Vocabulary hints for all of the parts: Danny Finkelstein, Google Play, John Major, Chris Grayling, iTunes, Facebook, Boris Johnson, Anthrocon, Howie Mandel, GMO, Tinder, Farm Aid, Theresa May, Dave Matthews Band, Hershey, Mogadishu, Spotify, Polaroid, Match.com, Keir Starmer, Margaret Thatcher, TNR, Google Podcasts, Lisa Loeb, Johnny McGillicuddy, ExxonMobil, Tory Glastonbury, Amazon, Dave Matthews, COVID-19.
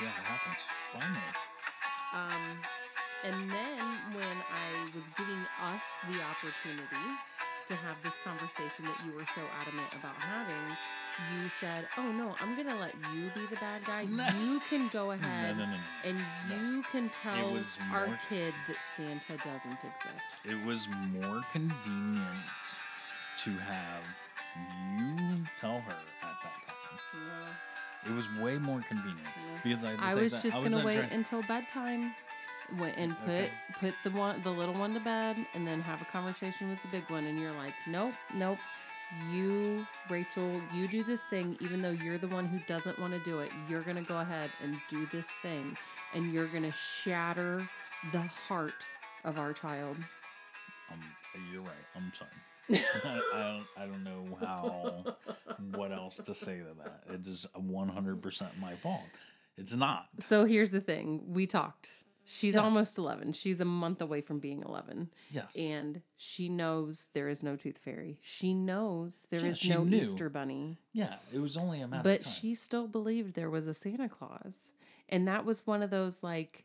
Yeah, it happens. Finally. And then when I was giving us the opportunity to have this conversation that you were so adamant about having, you said, oh, no, I'm going to let you be the bad guy. No. You can go ahead and you can tell our kid that Santa doesn't exist. It was more convenient to have you tell her at that time. Yeah. It was way more convenient. Yeah. Because I was just going to wait until bedtime. Went and put the little one to bed, and then have a conversation with the big one. And you're like, nope. You, Rachel, you do this thing, even though you're the one who doesn't want to do it. You're going to go ahead and do this thing, and you're going to shatter the heart of our child. You're right. I'm sorry. I don't know what else to say to that. It is 100% my fault. It's not. So here's the thing. We talked. She's almost 11. She's a month away from being 11. Yes. And she knows there is no tooth fairy. She knows there is no Easter bunny. Yeah, it was only a matter of time. But she still believed there was a Santa Claus. And that was one of those like,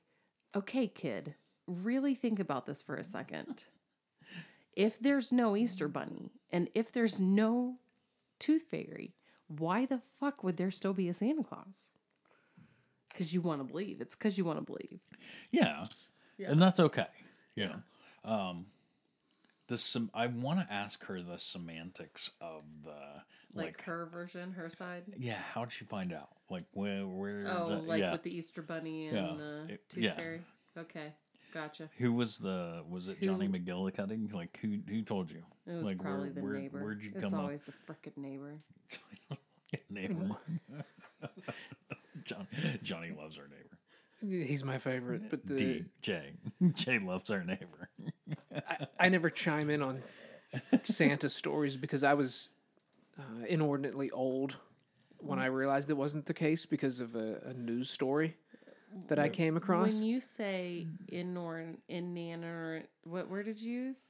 okay, kid, really think about this for a second. If there's no Easter bunny and if there's no tooth fairy, why the fuck would there still be a Santa Claus? Because you want to believe. It's because you want to believe. Yeah. And that's okay. You know? I want to ask her the semantics of the... Like her version, her side? Yeah, how'd she find out? Like where... with the Easter Bunny and the Tooth Fairy? Okay, gotcha. Who was the... Was it Johnny McGillicuddy? Like, who told you? It was like, probably the neighbor. Where'd you come up? It's always the frickin' neighbor. Neighbor. Johnny loves our neighbor. He's my favorite. But Jay loves our neighbor. I never chime in on Santa stories because I was inordinately old when I realized it wasn't the case because of a news story that I came across. When you say what word did you use?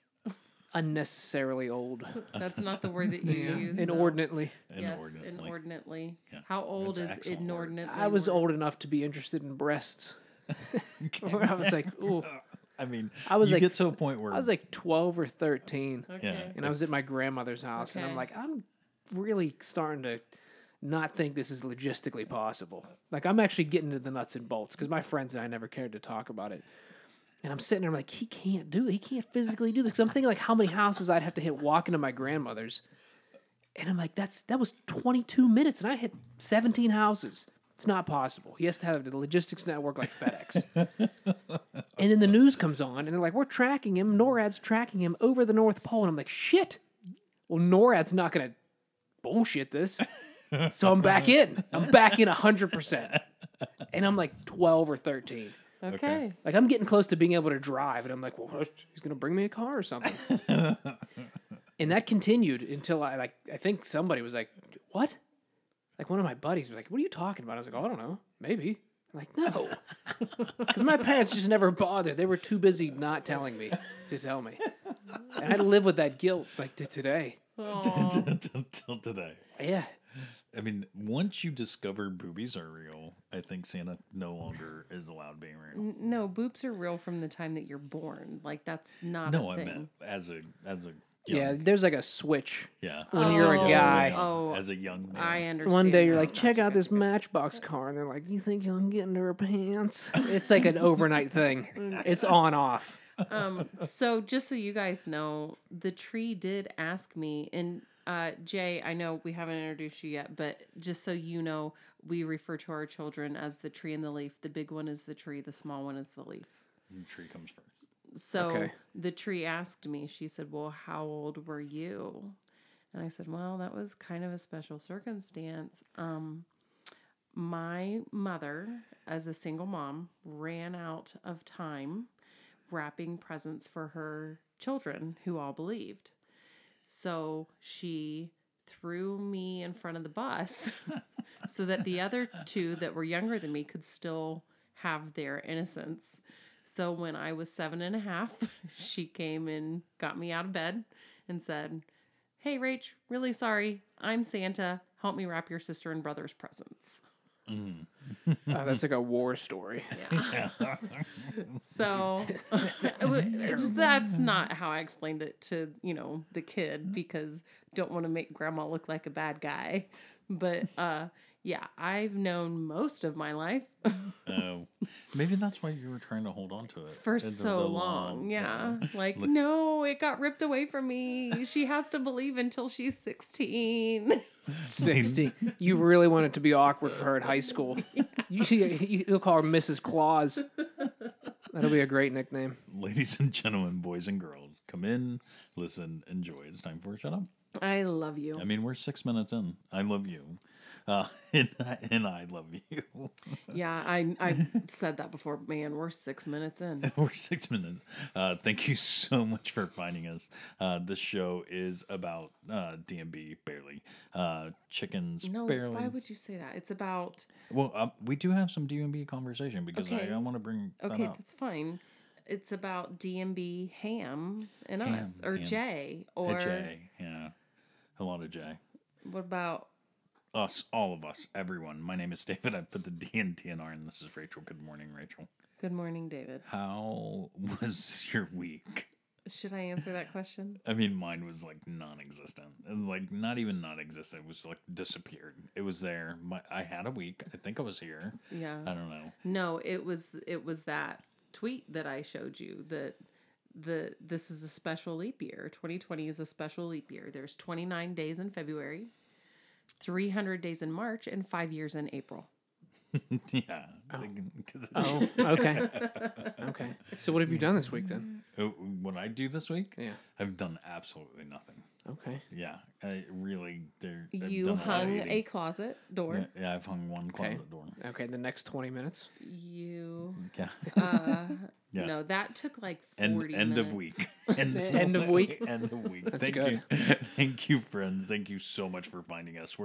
Unnecessarily old. That's not the word that you use. Inordinately. Yes, inordinately. Yeah. How old is inordinately? I was old enough to be interested in breasts. I was like, ooh. I mean, get to a point where... I was like 12 or 13. Okay. Yeah. And I was at my grandmother's house, and I'm like, I'm really starting to not think this is logistically possible. Like, I'm actually getting to the nuts and bolts, because my friends and I never cared to talk about it. And I'm sitting there, I'm like, he can't do it. He can't physically do this. Because I'm thinking, like, how many houses I'd have to hit walking to my grandmother's. And I'm like, that was 22 minutes, and I hit 17 houses. It's not possible. He has to have the logistics network like FedEx. And then the news comes on, and they're like, we're tracking him. NORAD's tracking him over the North Pole. And I'm like, shit. Well, NORAD's not going to bullshit this. So I'm back in. 100%. And I'm like 12 or 13. Okay. Like, I'm getting close to being able to drive, and I'm like, well, he's going to bring me a car or something. And that continued until I think somebody was like, what? Like, one of my buddies was like, what are you talking about? I was like, oh, I don't know. Maybe. I'm like, no. Because my parents just never bothered. They were too busy not telling me to tell me. And I live with that guilt, like, to today. Till today. Yeah. I mean, once you discover boobies are real, I think Santa no longer is allowed being real. No, boobs are real from the time that you're born. Like, that's not a thing. No, I meant as a young... Yeah, there's like a switch when you're a guy. As a young man. I understand. One day you're like, check out this Matchbox car, and they're like, you think you'll get into her pants? It's like an overnight thing. It's on, off. So just so you guys know, the tree did ask me, and... Jay, I know we haven't introduced you yet, but just so you know, we refer to our children as the tree and the leaf. The big one is the tree. The small one is the leaf. The tree comes first. So The tree asked me, she said, well, how old were you? And I said, well, that was kind of a special circumstance. My mother, as a single mom, ran out of time wrapping presents for her children who all believed. So she threw me in front of the bus so that the other two that were younger than me could still have their innocence. So when I was 7.5, she came and got me out of bed and said, hey, Rach, really sorry. I'm Santa. Help me wrap your sister and brother's presents. That's like a war story. Yeah. So that's not how I explained it to, you know, the kid, because don't want to make grandma look like a bad guy. But yeah, I've known most of my life. Oh, maybe that's why you were trying to hold on to it for so long. Yeah. Like, no, it got ripped away from me. She has to believe until she's 16. 60. You really want it to be awkward for her at high school. Yeah. You'll call her Mrs. Claus. That'll be a great nickname. Ladies and gentlemen, boys and girls, come in, listen, enjoy. It's time for Shut Up. I love you. I mean, we're 6 minutes in. I love you. And I love you. Yeah, I said that before. Man, we're 6 minutes in. We're 6 minutes. Thank you so much for finding us. This show is about D&B, barely. Chickens, no, barely. Why would you say that? It's about... Well, we do have some D&B conversation because I want to bring that up. Okay, that's fine. It's about D&B Ham and us. Or ham. Jay. Or... Jay, yeah. Hello to Jay. What about... Us, all of us, everyone. My name is David. I put the D in TNR, and this is Rachel. Good morning, Rachel. Good morning, David. How was your week? Should I answer that question? I mean, mine was like non-existent. Like, not even non-existent. It was like disappeared. It was there. I had a week. I think I was here. Yeah. I don't know. No, it was that tweet that I showed you that this is a special leap year. 2020 is a special leap year. There's 29 days in February. 300 days in March and 5 years in April. Yeah. Oh, okay. Okay. So what have you done this week then? What I do this week? Yeah. I've done absolutely nothing. Okay. Yeah. I really... You hung a closet door. Yeah, I've hung one closet door. Okay, the next 20 minutes? You... Yeah. Yeah. No, that took like 40 minutes. End of week. End of week. That's Thank good. You. Thank you, friends. Thank you so much for finding us.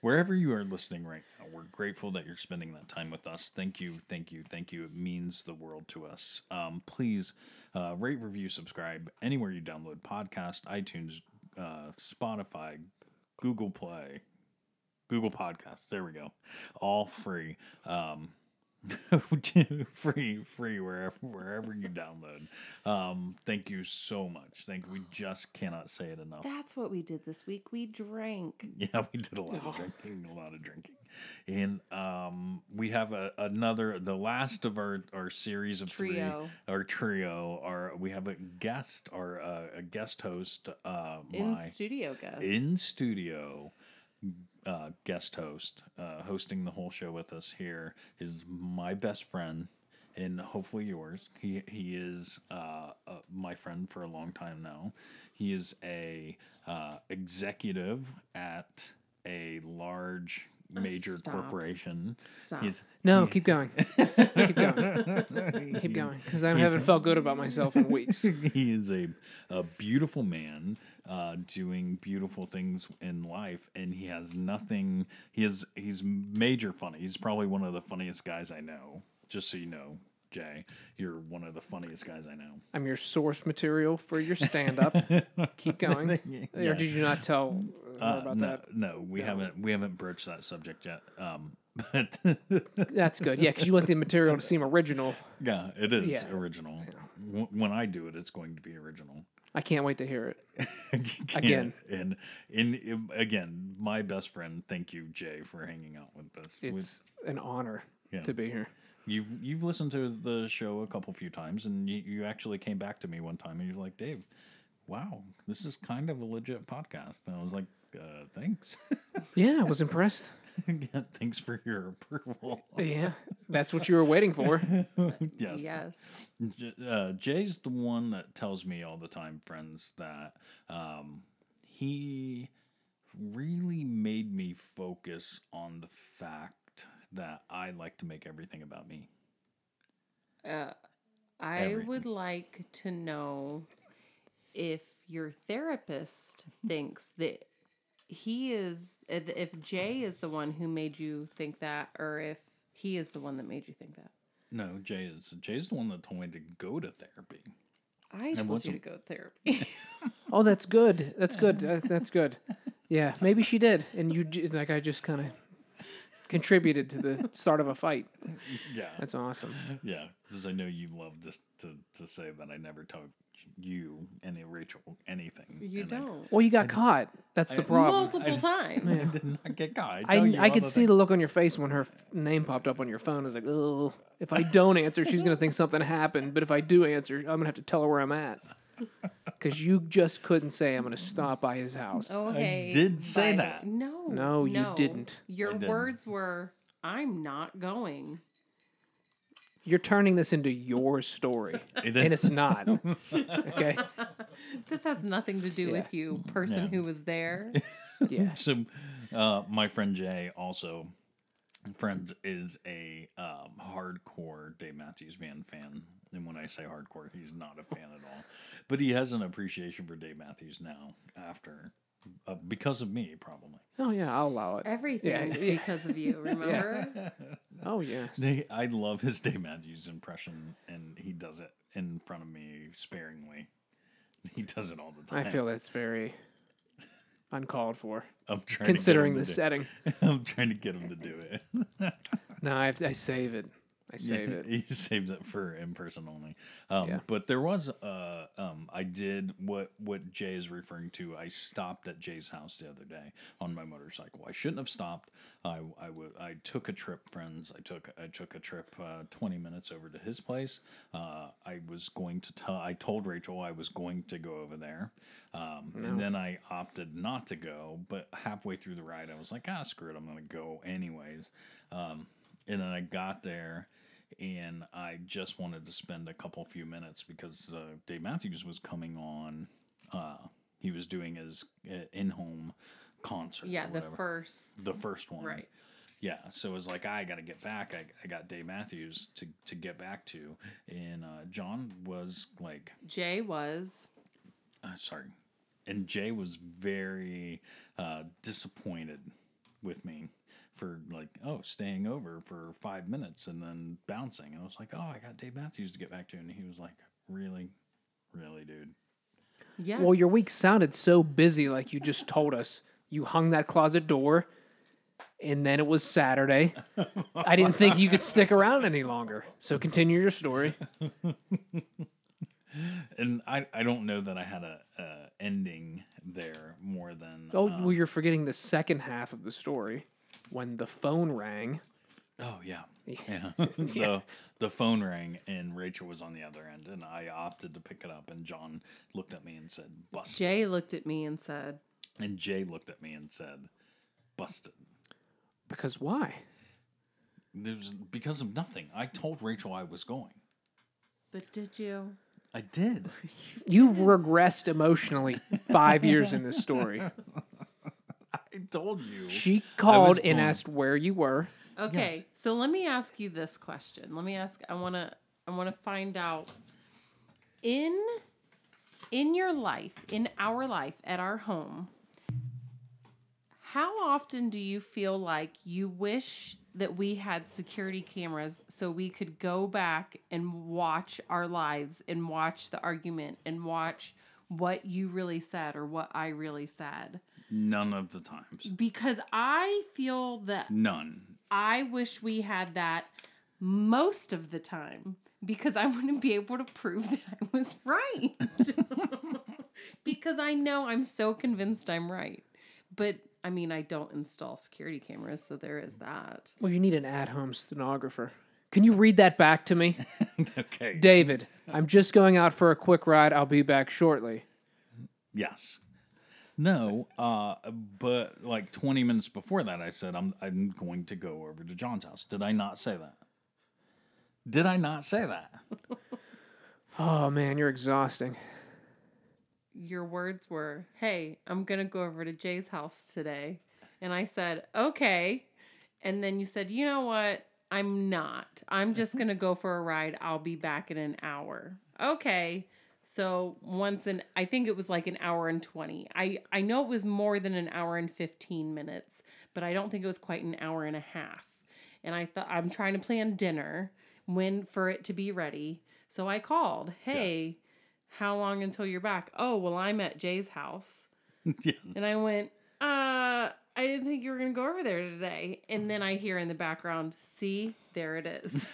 Wherever you are listening right now, we're grateful that you're spending that time with us. Thank you, thank you, thank you. It means the world to us. Please rate, review, subscribe anywhere you download podcasts, iTunes, Spotify, Google Play, Google Podcasts. There we go. All free. free wherever you download. Thank you so much. We just cannot say it enough. That's what we did this week. We drank. Yeah, we did a lot of drinking. And we have the last of our series of trio. We have a guest, a guest host, guest host, hosting the whole show with us here is my best friend and hopefully yours. He is my friend for a long time now. He is a executive at a large major corporation. Stop. Keep going. Keep going, because I haven't felt good about myself in weeks. He is a beautiful man, doing beautiful things in life, and he has nothing. He's major funny. He's probably one of the funniest guys I know. Just so you know, Jay, you're one of the funniest guys I know. I'm your source material for your stand-up. Keep going. Yeah. Or did you not tell about that? No, we haven't broached that subject yet. But that's good. Yeah, because you want the material to seem original. Yeah, it is original. Yeah. When I do it, it's going to be original. I can't wait to hear it. Again. And again, my best friend, thank you, Jay, for hanging out with us. It's an honor to be here. You've listened to the show a few times, and you actually came back to me one time, and you're like, Dave, wow, this is kind of a legit podcast. And I was like, thanks. Yeah, I was impressed. Yeah, thanks for your approval. Yeah, that's what you were waiting for. Yes. Jay's the one that tells me all the time, friends, that he really made me focus on the fact that I like to make everything about me. I would like to know if your therapist thinks that if Jay is the one who made you think that, or if he is the one that made you think that. No, Jay's the one that told me to go to therapy. I told you to go to therapy. Oh, that's good. That's good. Yeah, maybe she did. And you, like, I just kind of... contributed to the start of a fight. Yeah. That's awesome. Yeah. Because I know you love just to say that I never talk you and Rachel anything. You don't. Well, you got caught. That's the problem. Multiple times. I did not get caught. I could see the look on your face when her name popped up on your phone. I was like, oh, if I don't answer, she's going to think something happened. But if I do answer, I'm going to have to tell her where I'm at. Because you just couldn't say, I'm going to stop by his house. Oh, okay. I did say that. No. No, you didn't. Your words were, I'm not going. You're turning this into your story, and it's not. Okay? This has nothing to do with you, person who was there. Yeah. So my friend Jay also, is a hardcore Dave Matthews Band fan. And when I say hardcore, he's not a fan at all. But he has an appreciation for Dave Matthews now after... because of me, probably. Oh, yeah, I'll allow it. Everything is because of you, remember? Yeah. Oh, yes. I love his Dave Matthews impression, and he does it in front of me sparingly. He does it all the time. I feel that's very uncalled for, considering the setting. I'm trying to get him to do it. No, I save it. I save it. He saved it for in-person only. But there was, I did what Jay is referring to. I stopped at Jay's house the other day on my motorcycle. I shouldn't have stopped. I took a trip, friends. I took a trip 20 minutes over to his place. I told Rachel I was going to go over there. And then I opted not to go. But halfway through the ride, I was like, screw it. I'm going to go anyways. And then I got there, and I just wanted to spend a few minutes because Dave Matthews was coming on. He was doing his in-home concert. Yeah, the first one. Right. Yeah, so it was like, I got to get back. I got Dave Matthews to get back to. And Jay was... sorry. And Jay was very disappointed with me. For staying over for 5 minutes and then bouncing. And I was like, I got Dave Matthews to get back to. And he was like, really? Really, dude? Yes. Well, your week sounded so busy, like you just told us. You hung that closet door, and then it was Saturday. I didn't think you could stick around any longer. So continue your story. And I don't know that I had a ending there more than... you're forgetting the second half of the story. When the phone rang. Oh, yeah. The phone rang, and Rachel was on the other end, and I opted to pick it up, and John looked at me and said, busted. Jay looked at me and said. And Jay looked at me and said, busted. Because why? Because of nothing. I told Rachel I was going. But did you? I did. You've regressed emotionally 5 years in this story. I told you. She called and asked where you were. Okay, yes. So let me ask you this question. I want to find out in your life, in our life at our home, how often do you feel like you wish that we had security cameras so we could go back and watch our lives and watch the argument and watch what you really said or what I really said? None of the times. Because I feel that... None. I wish we had that most of the time. Because I wouldn't be able to prove that I was right. Because I know I'm so convinced I'm right. But, I mean, I don't install security cameras, so there is that. Well, you need an at-home stenographer. Can you read that back to me? Okay. David, I'm just going out for a quick ride. I'll be back shortly. Yes. No, but 20 minutes before that, I said, I'm going to go over to John's house. Did I not say that? Did I not say that? Oh, man, you're exhausting. Your words were, hey, I'm going to go over to Jay's house today. And I said, okay. And then you said, you know what? I'm not. I'm just going to go for a ride. I'll be back in an hour. Okay. So I think it was like an hour and 20. I know it was more than an hour and 15 minutes, but I don't think it was quite an hour and a half. And I thought, I'm trying to plan dinner for it to be ready. So I called, hey, how long until you're back? Oh, well, I'm at Jay's house. Yeah. And I went, I didn't think you were going to go over there today. And then I hear in the background, see, there it is.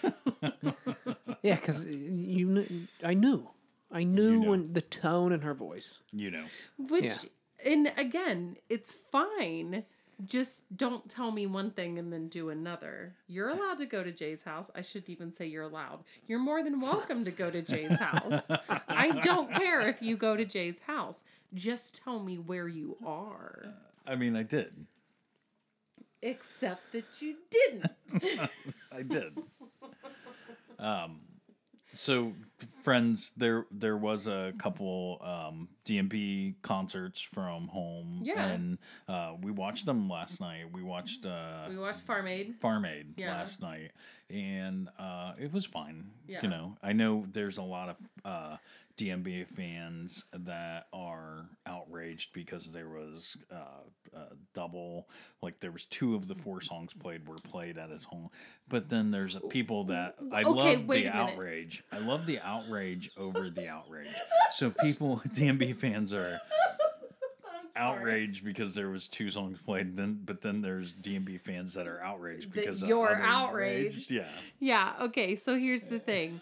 Yeah, because I knew when the tone in her voice. You know. Which, and again, it's fine. Just don't tell me one thing and then do another. You're allowed to go to Jay's house. I shouldn't even say you're allowed. You're more than welcome to go to Jay's house. I don't care if you go to Jay's house. Just tell me where you are. I mean, I did. Except that you didn't. I did. So, friends, there was a couple DMP concerts from home. Yeah. And we watched them last night. We watched Farm Aid. Last night. And it was fine. Yeah. You know, I know there's a lot of DMB fans that are outraged because there was there was two of the four songs played at his home. But then there's people that I love the outrage over the outrage. So people, DMB fans are outraged because there was two songs played, but then there's DMB fans that are outraged because you're outraged. Yeah. Okay. So here's the thing.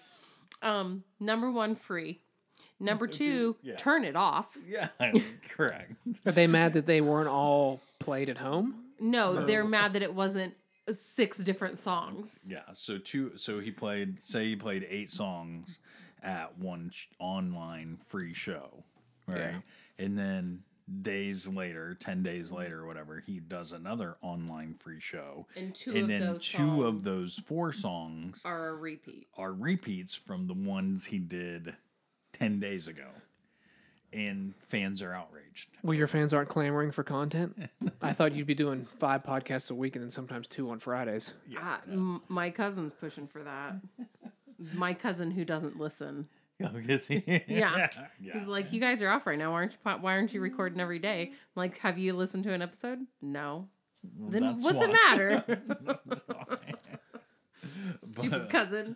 Number one, free. Number two, turn it off. Yeah, correct. Are they mad that they weren't all played at home? No, they're mad that it wasn't six different songs. Yeah, so he played eight songs at one online free show, right? Yeah. And then 10 days later or whatever, he does another online free show. And two of those four songs are a repeat. Are repeats from the ones he did 10 days ago. And fans are outraged. Well, your fans aren't clamoring for content? I thought you'd be doing 5 podcasts a week and then sometimes 2 on Fridays. Yeah, my cousin's pushing for that. My cousin who doesn't listen. Oh, is he? Yeah. He's like, you guys are off right now. Why aren't you recording every day? I'm like, have you listened to an episode? No. Well, then what's the matter? Stupid cousin.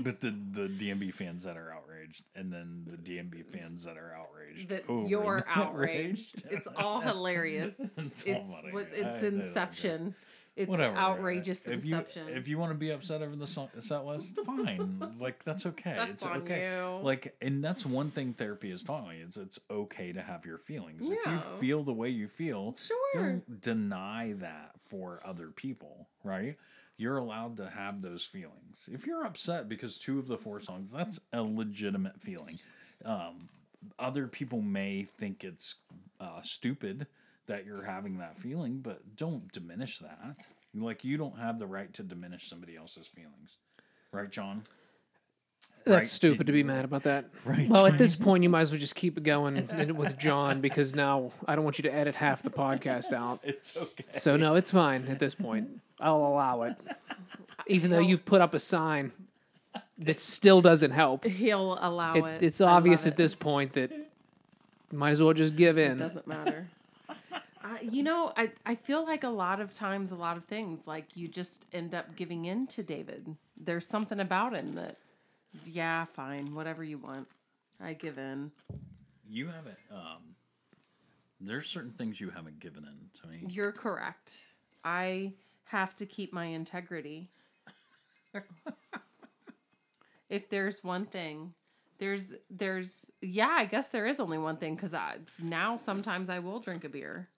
But the DMB fans that are outraged, and then the DMB fans that are outraged. You're outraged. It's all hilarious. It's inception. It's outrageous inception. If you want to be upset over the set list, fine. Like, that's okay. It's okay. You. Like, and that's one thing therapy has taught me, is it's okay to have your feelings. Yeah. If you feel the way you feel, don't deny that for other people, right? You're allowed to have those feelings. If you're upset because two of the four songs, that's a legitimate feeling. Other people may think it's stupid that you're having that feeling, but don't diminish that. Like, you don't have the right to diminish somebody else's feelings. Right, John? That's right, stupid to be mad about that. Right. Well, John? At this point, you might as well just keep it going with John, because now I don't want you to edit half the podcast out. It's okay. So, no, it's fine at this point. I'll allow it. Even though you've put up a sign that still doesn't help. He'll allow it. It's obvious at this point that you might as well just give in. It doesn't matter. I feel like a lot of times, a lot of things, like, you just end up giving in to David. There's something about him that, yeah, fine, whatever you want, I give in. You haven't, there's certain things you haven't given in to me. You're correct. I have to keep my integrity. If there's one thing. I guess there is only one thing, because now sometimes I will drink a beer.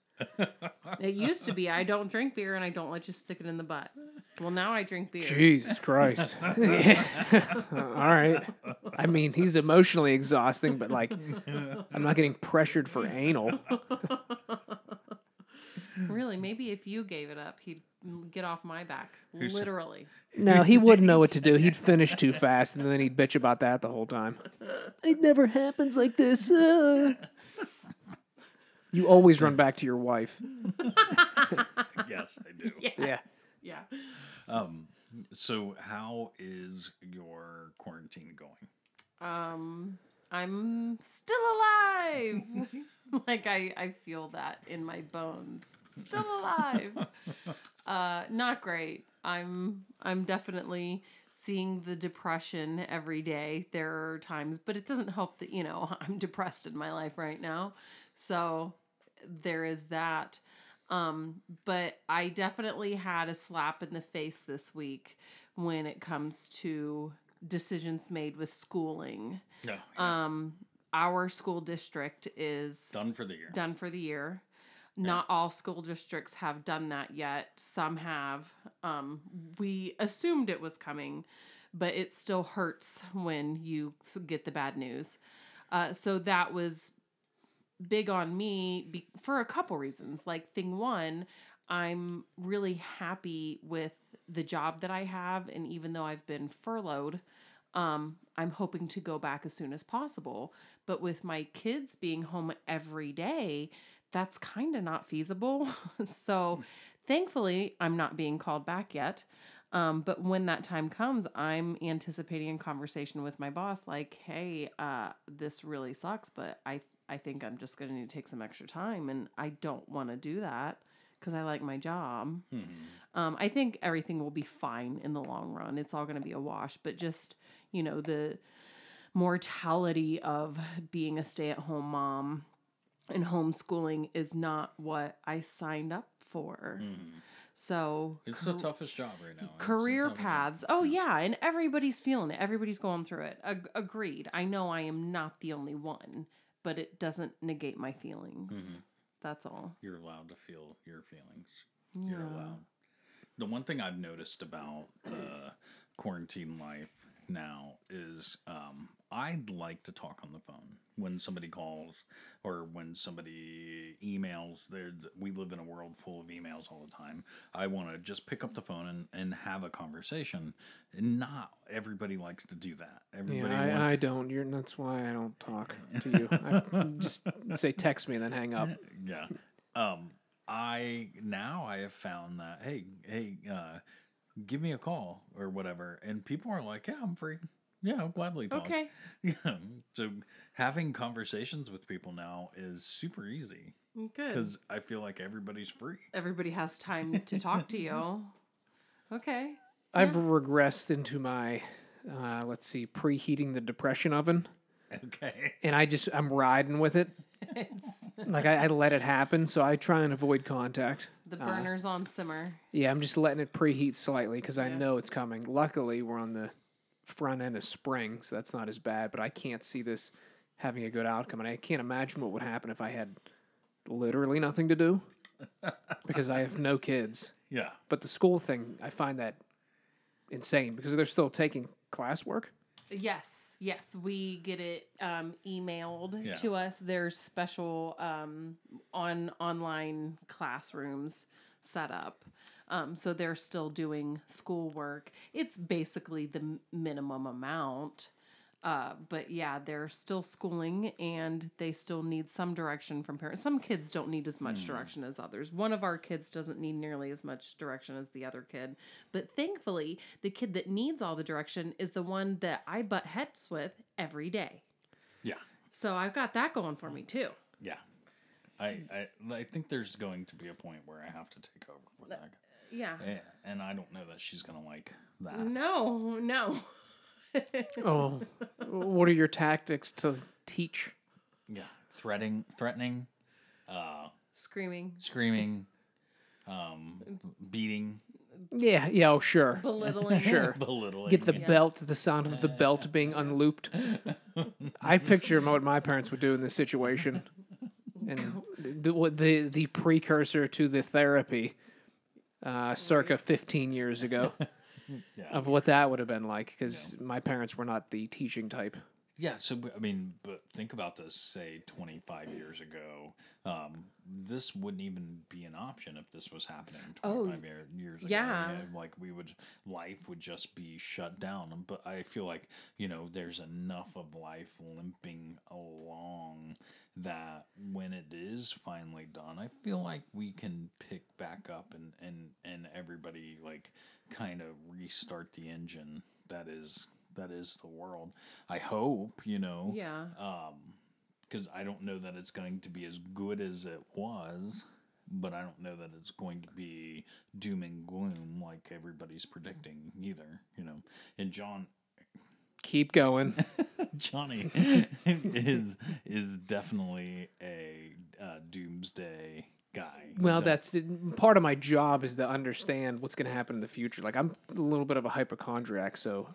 It used to be I don't drink beer and I don't let you stick it in the butt. Well, now I drink beer. Jesus Christ. All right. I mean, he's emotionally exhausting, but like, I'm not getting pressured for anal. Really, maybe if you gave it up, he'd get off my back. Literally. No, he wouldn't know what to do. He'd finish too fast, and then he'd bitch about that the whole time. It never happens like this. You always run back to your wife. Yes, I do. Yes. Yeah. So how is your quarantine going? I'm still alive. Like, I feel that in my bones. Still alive. Not great. I'm definitely seeing the depression every day. There are times, but it doesn't help that, you know, I'm depressed in my life right now. So there is that. But I definitely had a slap in the face this week when it comes to decisions made with schooling. Yeah. Our school district is done for the year. Yeah. Not all school districts have done that yet. Some have. We assumed it was coming, but it still hurts when you get the bad news. So that was big on me for a couple reasons. Like, thing one, I'm really happy with the job that I have. And even though I've been furloughed, I'm hoping to go back as soon as possible. But with my kids being home every day, that's kind of not feasible. So thankfully, I'm not being called back yet. But when that time comes, I'm anticipating a conversation with my boss like, hey, this really sucks, but I think I'm just going to need to take some extra time. And I don't want to do that because I like my job. Mm-hmm. I think everything will be fine in the long run. It's all going to be a wash, but just, you know, the mortality of being a stay-at-home mom and homeschooling is not what I signed up for. Mm. So it's the toughest job right now. Career paths. Oh yeah. And everybody's feeling it. Everybody's going through it. Agreed. I know I am not the only one, but it doesn't negate my feelings. Mm-hmm. That's all. You're allowed to feel your feelings. Yeah. You're allowed. The one thing I've noticed about quarantine life now is, I'd like to talk on the phone when somebody calls or when somebody emails. We live in a world full of emails all the time. I want to just pick up the phone and have a conversation. And not everybody likes to do that. Everybody wants... I don't. That's why I don't talk to you. I just say text me and then hang up. Yeah. I have found that, hey, give me a call or whatever. And people are like, yeah, I'm free. Yeah, I'll gladly talk. Okay. Yeah. So having conversations with people now is super easy. Good. Because I feel like everybody's free. Everybody has time to talk to you. Okay. I've regressed into my, preheating the depression oven. Okay. And I'm riding with it. Like I let it happen, so I try and avoid contact. The burner's on simmer. Yeah, I'm just letting it preheat slightly because I know it's coming. Luckily, we're on the front end of spring, so that's not as bad, but I can't see this having a good outcome, and I can't imagine what would happen if I had literally nothing to do because I have no kids. Yeah. But the school thing, I find that insane because they're still taking classwork. Yes. We get it emailed to us. There's special online classrooms set up. So they're still doing schoolwork. It's basically the minimum amount. But yeah, they're still schooling and they still need some direction from parents. Some kids don't need as much direction as others. One of our kids doesn't need nearly as much direction as the other kid. But thankfully, the kid that needs all the direction is the one that I butt heads with every day. Yeah. So I've got that going for me too. Yeah. I think there's going to be a point where I have to take over with that. Yeah. And I don't know that she's going to like that. No. Oh. What are your tactics to teach? Yeah. Threatening. Screaming. Beating. Yeah, oh, sure. Belittling. Get the belt, the sound of the belt being unlooped. I picture what my parents would do in this situation. And the precursor to the therapy... circa 15 years ago of what that would have been like, because my parents were not the teaching type. Yeah, so, I mean, but think about this, say, 25 years ago. This wouldn't even be an option if this was happening 25 years ago. Yeah. I mean, like, life would just be shut down. But I feel like, you know, there's enough of life limping along that when it is finally done, I feel like we can pick back up and everybody, like, kind of restart the engine that is... That is the world. I hope, you know. Yeah. Because I don't know that it's going to be as good as it was, but I don't know that it's going to be doom and gloom like everybody's predicting either, you know. And John... Keep going. Johnny is definitely a doomsday guy. Well, that's part of my job is to understand what's going to happen in the future. Like, I'm a little bit of a hypochondriac, so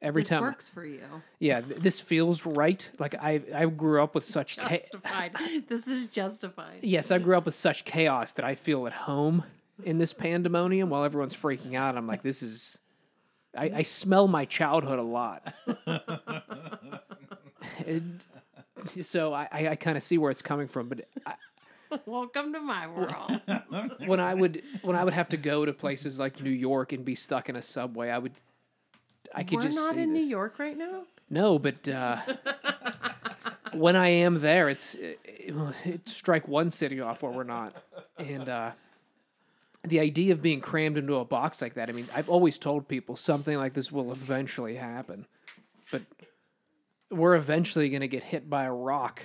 every time this works for you. Yeah, this feels right. Like, I grew up with such justified. This is justified. Yes, I grew up with such chaos that I feel at home in this pandemonium while everyone's freaking out. I'm like, this is. I smell my childhood a lot. So I kind of see where it's coming from, but. Welcome to my world. When I would have to go to places like New York and be stuck in a subway, I could just see this. We're not in New York right now? No, but when I am there, it's strike one city off where we're not. And the idea of being crammed into a box like that, I mean, I've always told people something like this will eventually happen. But we're eventually going to get hit by a rock.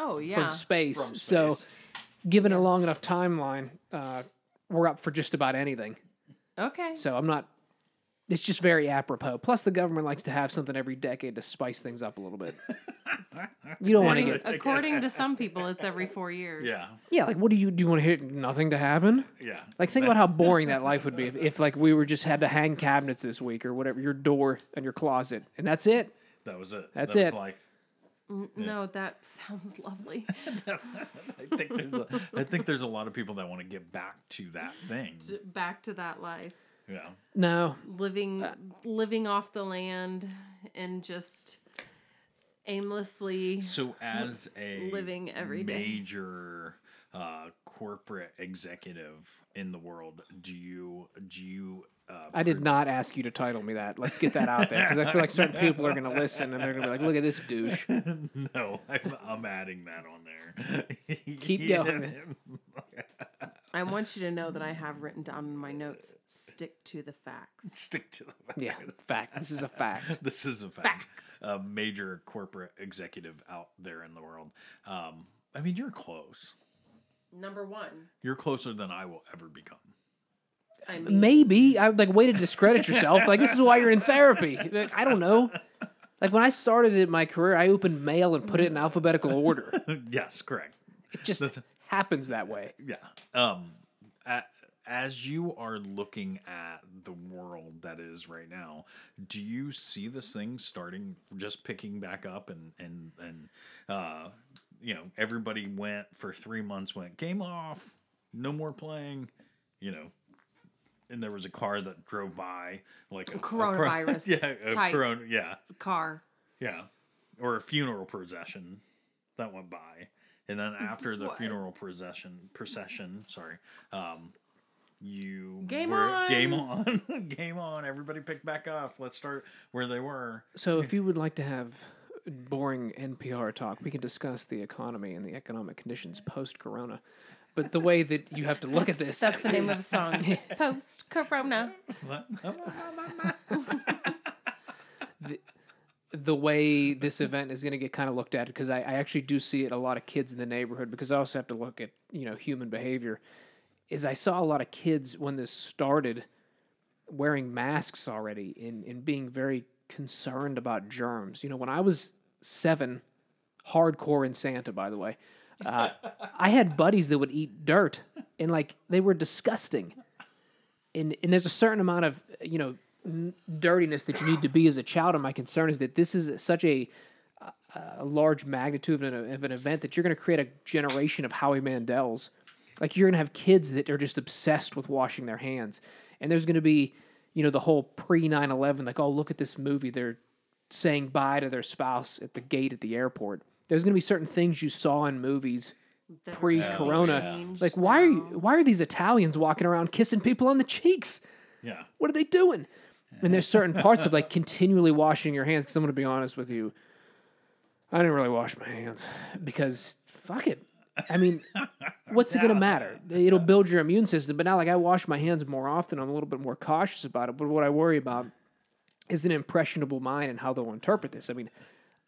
Oh, yeah. From space. So, given a long enough timeline, we're up for just about anything. Okay. So, I'm not... It's just very apropos. Plus, the government likes to have something every decade to spice things up a little bit. You don't want to get... According to some people, it's every 4 years. Yeah. Yeah, like, what do? You want to hear nothing to happen? Yeah. Like, think about how boring that life would be if like, we were just had to hang cabinets this week or whatever, your door and your closet, and that's it. That was it. That was life. No, that sounds lovely. I think there's a lot of people that want to get back to that thing. Back to that life. Yeah. No. Living off the land and just aimlessly. So as a living every major corporate executive in the world, do you? I did not ask you to title me that. Let's get that out there, because I feel like certain people are going to listen and they're going to be like, look at this douche. No, I'm adding that on there. Keep going. I want you to know that I have written down in my notes, stick to the facts. Stick to the facts. Yeah, fact. This is a fact. This is a fact. A major corporate executive out there in the world. I mean, you're close. Number one. You're closer than I will ever become. I mean. Maybe. I would like way to discredit yourself. Like, this is why you're in therapy. Like, I don't know. Like, when I started in my career, I opened mail and put it in alphabetical order. Yes, correct. It just happens that way. Yeah. As you are looking at the world that is right now, do you see this thing starting just picking back up and you know, everybody went for 3 months, went game off, no more playing, you know. And there was a car that drove by, like a coronavirus, type car, or a funeral procession that went by, and then after the funeral procession, you game on, everybody picked back up. Let's start where they were. So, if you would like to have boring NPR talk, we can discuss the economy and the economic conditions post-corona. But the way that you have to look at this... That's the name of a song. Post-corona. The way this event is going to get kind of looked at, because I actually do see it a lot of kids in the neighborhood, because I also have to look at, you know, human behavior, is I saw a lot of kids when this started wearing masks already and being very concerned about germs. You know, when I was 7, hardcore in Santa, by the way, I had buddies that would eat dirt, and like they were disgusting. And there's a certain amount of, you know, dirtiness that you need to be as a child. And my concern is that this is such a large magnitude of an event that you're going to create a generation of Howie Mandels. Like, you're going to have kids that are just obsessed with washing their hands. And there's going to be, you know, the whole pre-9/11, like, oh, look at this movie. They're saying bye to their spouse at the gate at the airport. There's going to be certain things you saw in movies pre-corona. Yeah. Like, why are these Italians walking around kissing people on the cheeks? Yeah. What are they doing? And there's certain parts of, like, continually washing your hands. Because I'm going to be honest with you, I didn't really wash my hands because, fuck it. I mean, what's it going to matter? It'll build your immune system. But now, like, I wash my hands more often. I'm a little bit more cautious about it. But what I worry about is an impressionable mind and how they'll interpret this. I mean,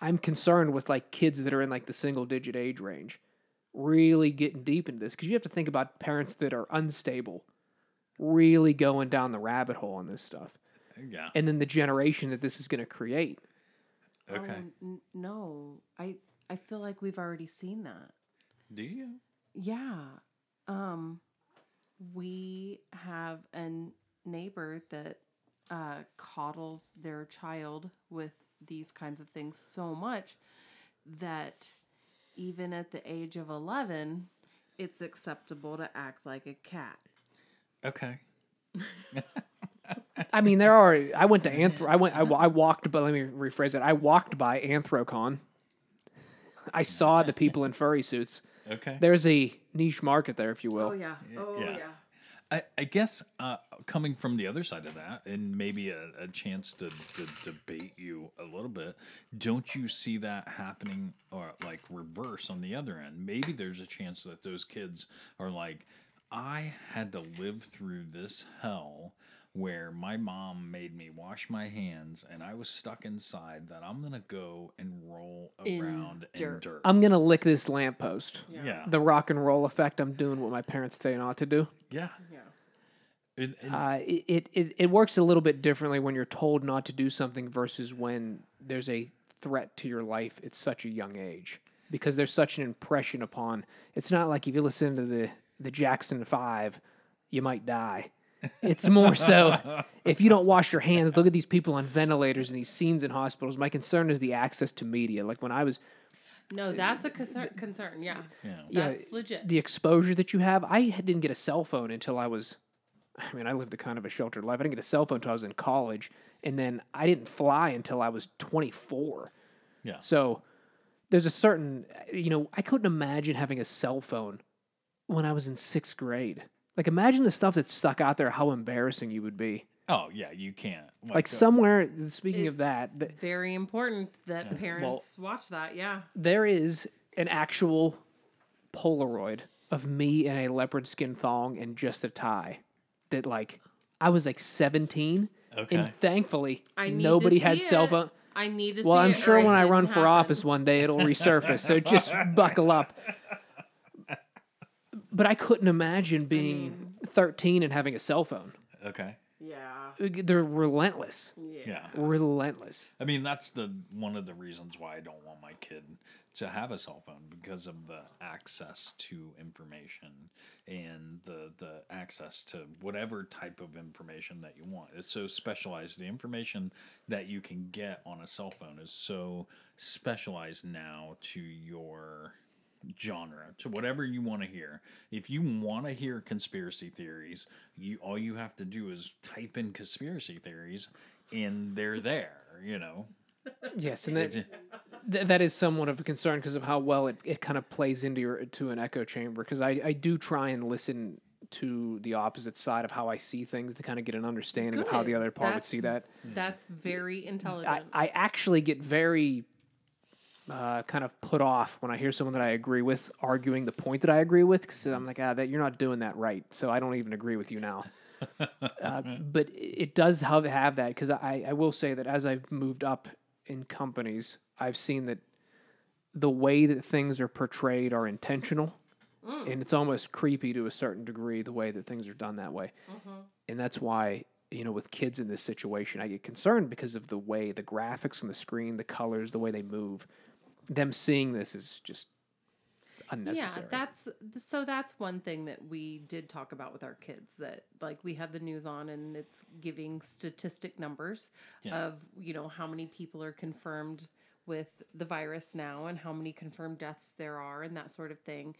I'm concerned with, like, kids that are in, like, the single-digit age range really getting deep into this, because you have to think about parents that are unstable really going down the rabbit hole on this stuff. Yeah. And then the generation that this is going to create. Okay. No, I feel like we've already seen that. Do you? Yeah. We have a neighbor that coddles their child with these kinds of things so much that even at the age of 11, it's acceptable to act like a cat. Okay. I mean, there are. I went to I walked. But let me rephrase it. I walked by Anthrocon. I saw the people in furry suits. Okay. There's a niche market there, if you will. Oh yeah. I guess coming from the other side of that, and maybe a chance to debate you a little bit, don't you see that happening or like reverse on the other end? Maybe there's a chance that those kids are like, I had to live through this hell where my mom made me wash my hands and I was stuck inside that I'm going to go and roll around in dirt. I'm going to lick this lamppost. Yeah. The rock and roll effect. I'm doing what my parents say not to do. Yeah. It works a little bit differently when you're told not to do something versus when there's a threat to your life at such a young age, because there's such an impression upon. It's not like if you listen to the Jackson 5, you might die. It's more so, if you don't wash your hands, look at these people on ventilators and these scenes in hospitals. My concern is the access to media. Like when I was... No, that's a concern, yeah. That's legit. The exposure that you have. I didn't get a cell phone until I was... I mean, I lived a kind of a sheltered life. I didn't get a cell phone until I was in college. And then I didn't fly until I was 24. Yeah. So there's a certain... You know, I couldn't imagine having a cell phone when I was in 6th grade. Like, imagine the stuff that's stuck out there, how embarrassing you would be. Oh, yeah, you can't. Like somewhere, speaking of that... It's very important that parents watch that, There is an actual Polaroid of me in a leopard skin thong and just a tie that, like, I was, like, 17. Okay. And thankfully, nobody had cell phone. I need to see it. Well, I'm sure when I run for office one day, it'll resurface, so just buckle up. But I couldn't imagine being 13 and having a cell phone. Okay. Yeah. They're relentless. Yeah. Relentless. I mean, that's one of the reasons why I don't want my kid to have a cell phone, because of the access to information and the access to whatever type of information that you want. It's so specialized. The information that you can get on a cell phone is so specialized now to your... genre, to whatever you want to hear. If you want to hear conspiracy theories, all you have to do is type in conspiracy theories and they're there, you know. Yes, and that is somewhat of a concern because of how well it kind of plays into to an echo chamber, because I do try and listen to the opposite side of how I see things to kind of get an understanding of how the other part would see that. That's very intelligent. I actually get very... kind of put off when I hear someone that I agree with arguing the point that I agree with, because I'm like, that you're not doing that right, so I don't even agree with you now. But it does have that, because I will say that as I've moved up in companies, I've seen that the way that things are portrayed are intentional, and it's almost creepy to a certain degree the way that things are done that way. Mm-hmm. And that's why... You know, with kids in this situation, I get concerned because of the way the graphics on the screen, the colors, the way they move. Them seeing this is just unnecessary. Yeah, that's one thing that we did talk about with our kids, that like we had the news on and it's giving statistic numbers of, you know, how many people are confirmed with the virus now and how many confirmed deaths there are and that sort of thing.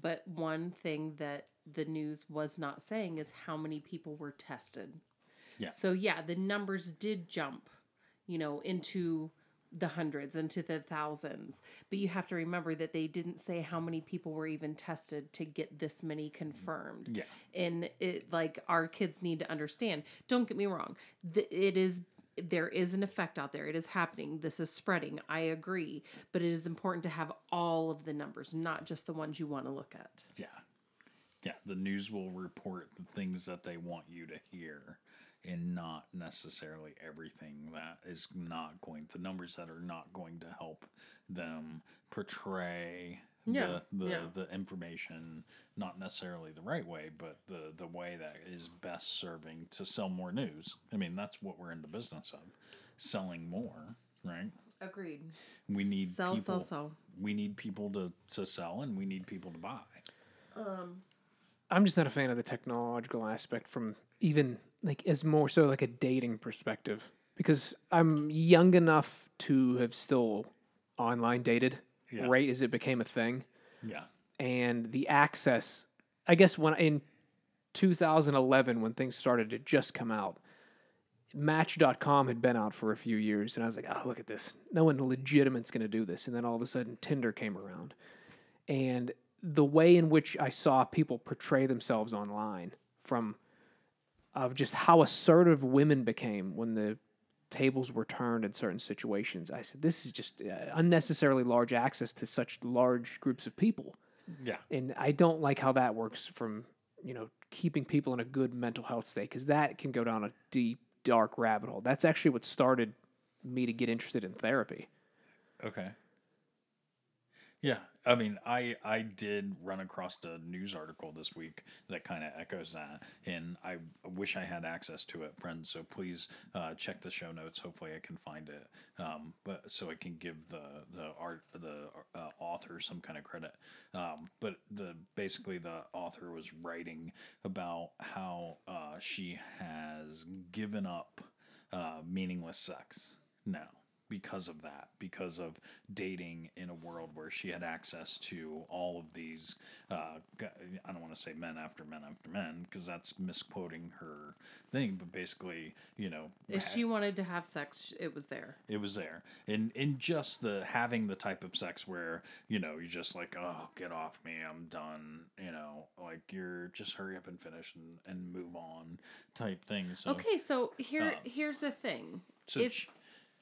But one thing that the news was not saying is how many people were tested. Yeah. So the numbers did jump, you know, into the hundreds, into the thousands. But you have to remember that they didn't say how many people were even tested to get this many confirmed. Yeah. And it, like, our kids need to understand. Don't get me wrong. There is an effect out there. It is happening. This is spreading. I agree. But it is important to have all of the numbers, not just the ones you want to look at. Yeah. Yeah. The news will report the things that they want you to hear, and not necessarily everything that is not going, the numbers that are not going to help them portray the information, not necessarily the right way, but the way that is best serving to sell more news. I mean, that's what we're in the business of, selling more, right? Agreed. We need sell. We need people to sell, and we need people to buy. I'm just not a fan of the technological aspect from even like as more so like a dating perspective, because I'm young enough to have still online dated right as it became a thing. Yeah. And the access, I guess when in 2011, when things started to just come out, Match.com had been out for a few years, and I was like, oh, look at this. No one legitimate's going to do this. And then all of a sudden, Tinder came around. And the way in which I saw people portray themselves online from of just how assertive women became when the tables were turned in certain situations, I said, this is just unnecessarily large access to such large groups of people. Yeah. And I don't like how that works from, you know, keeping people in a good mental health state, because that can go down a deep, dark rabbit hole. That's actually what started me to get interested in therapy. Okay. Yeah. I mean, I did run across a news article this week that kind of echoes that, and I wish I had access to it, friends. So please check the show notes. Hopefully I can find it, but so I can give the author some kind of credit. But basically the author was writing about how she has given up meaningless sex now, because of that, because of dating in a world where she had access to all of these, I don't want to say men after men after men, because that's misquoting her thing, but basically, you know, if she wanted to have sex, it was there. It was there. And just the having the type of sex where, you know, you're just like, oh, get off me, I'm done, you know, like you're just hurry up and finish and move on type thing. So, okay, so here's the thing. So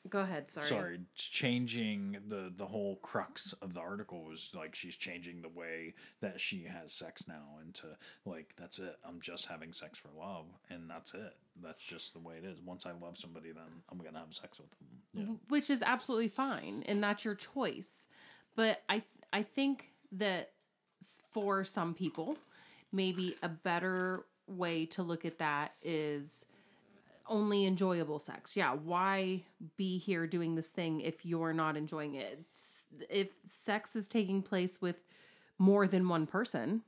go ahead, sorry. Changing the whole crux of the article was like she's changing the way that she has sex now into like, that's it. I'm just having sex for love, and that's it. That's just the way it is. Once I love somebody, then I'm going to have sex with them. Yeah. Which is absolutely fine, and that's your choice. But I think that for some people, maybe a better way to look at that is only enjoyable sex. Yeah, why be here doing this thing if you're not enjoying it? If sex is taking place with more than one person,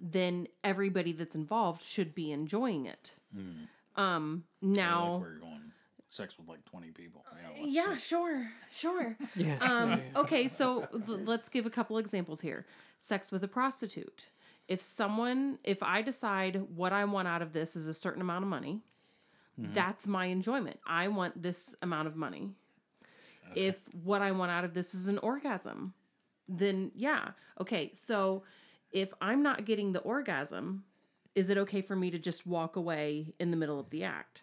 then everybody that's involved should be enjoying it. Now, I like where you're going. Sex with like 20 people. Yeah, sure. Yeah. Okay, so let's give a couple examples here. Sex with a prostitute. If I decide what I want out of this is a certain amount of money, that's my enjoyment. I want this amount of money. Okay. If what I want out of this is an orgasm, then yeah. Okay, so if I'm not getting the orgasm, is it okay for me to just walk away in the middle of the act?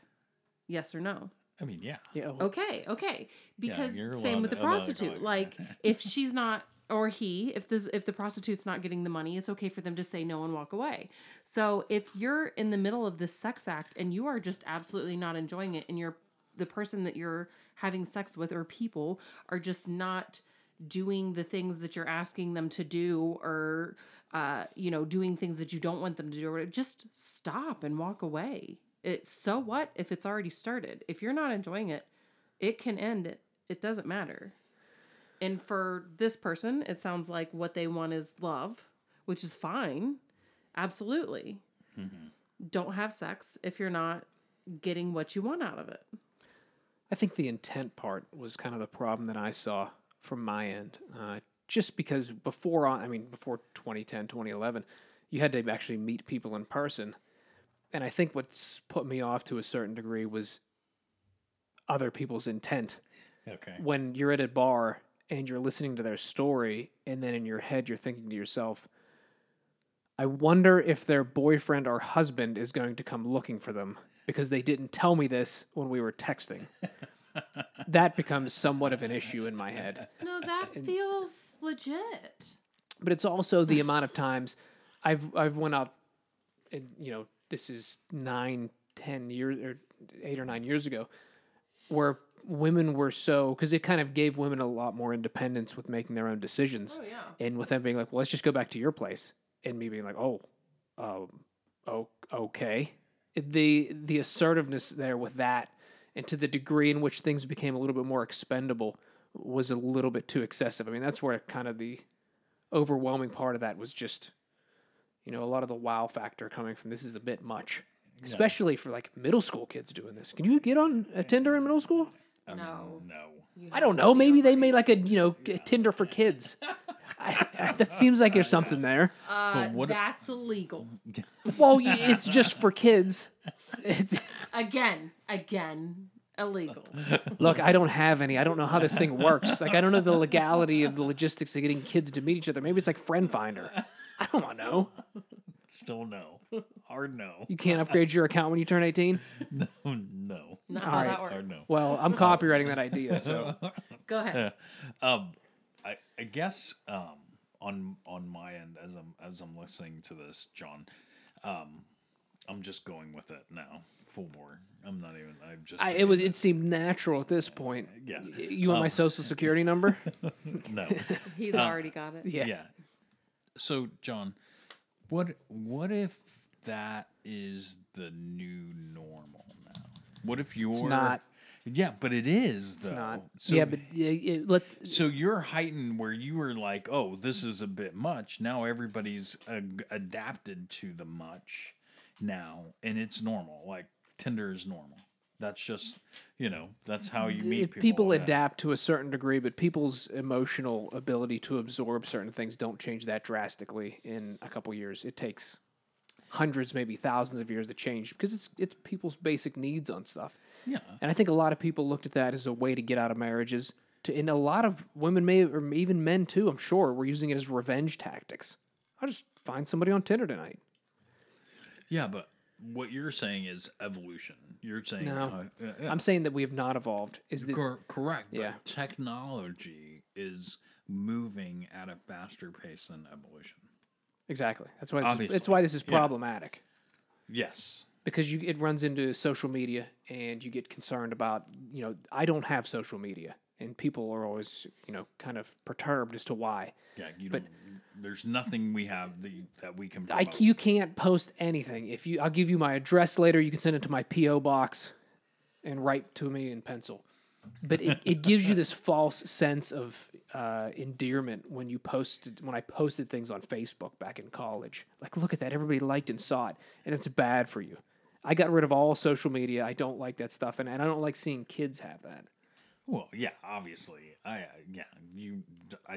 Yes or no? I mean, yeah. Okay. Because same with the prostitute. Like, if she's not, or if the prostitute's not getting the money, it's okay for them to say no and walk away. So if you're in the middle of this sex act and you are just absolutely not enjoying it, and the person that you're having sex with, or people, are just not doing the things that you're asking them to do, or you know, doing things that you don't want them to do, or just stop and walk away. It's so what if it's already started? If you're not enjoying it, it can end. It doesn't matter. And for this person, it sounds like what they want is love, which is fine. Absolutely. Mm-hmm. Don't have sex if you're not getting what you want out of it. I think the intent part was kind of the problem that I saw from my end. Just because before 2010, 2011, you had to actually meet people in person. And I think what's put me off to a certain degree was other people's intent. Okay. When you're at a bar and you're listening to their story, and then in your head you're thinking to yourself, I wonder if their boyfriend or husband is going to come looking for them, because they didn't tell me this when we were texting. That becomes somewhat of an issue in my head. No, that feels legit. But it's also the amount of times I've went out, and you know, this is 8 or 9 years ago, where women were because it kind of gave women a lot more independence with making their own decisions. Oh, yeah. And with them being like, well, let's just go back to your place. And me being like, okay. The assertiveness there with that, and to the degree in which things became a little bit more expendable, was a little bit too excessive. I mean, that's where kind of the overwhelming part of that was just, you know, a lot of the wow factor coming from this is a bit much, especially for like middle school kids doing this. Can you get on a Tinder in middle school? No. I don't know. Maybe they made like a Tinder for kids. That seems like there's something there. That's illegal. Well, it's just for kids. It's again, illegal. Look, I don't have any. I don't know how this thing works. Like, I don't know the legality of the logistics of getting kids to meet each other. Maybe it's like Friend Finder. I don't want to know. Still no. Hard no. You can't upgrade your account when you turn 18? No. Not how that works. Hard no. Well, I'm copywriting that idea, so. Go ahead. I guess on my end, as I'm listening to this, John, I'm just going with it now, full bore. It seemed natural at this point. Yeah. You want my social security number? No. He's already got it. Yeah. So, John, what if that is the new normal now? What if you're... It's not. Yeah, but it is, though. It's not. So, yeah, but... So you're heightened where you were like, oh, this is a bit much. Now everybody's adapted to the much now, and it's normal. Like, Tinder is normal. That's just, that's how you meet people. People adapt to a certain degree, but people's emotional ability to absorb certain things don't change that drastically in a couple years. It takes hundreds, maybe thousands of years to change because it's people's basic needs on stuff. Yeah. And I think a lot of people looked at that as a way to get out of marriages. And a lot of women, or even men too, I'm sure, were using it as revenge tactics. I'll just find somebody on Tinder tonight. Yeah, but... What you're saying is evolution. You're saying... No, I'm saying that we have not evolved. Correct. Yeah. But technology is moving at a faster pace than evolution. Exactly. That's why this is problematic. Yeah. Yes. Because it runs into social media and you get concerned about, I don't have social media. And people are always, kind of perturbed as to why. Yeah, there's nothing we have that we can promote. You can't post anything. I'll give you my address later. You can send it to my P.O. box and write to me in pencil. But it gives you this false sense of endearment when I posted things on Facebook back in college. Like, look at that. Everybody liked and saw it. And it's bad for you. I got rid of all social media. I don't like that stuff. And I don't like seeing kids have that. Well, yeah, obviously. I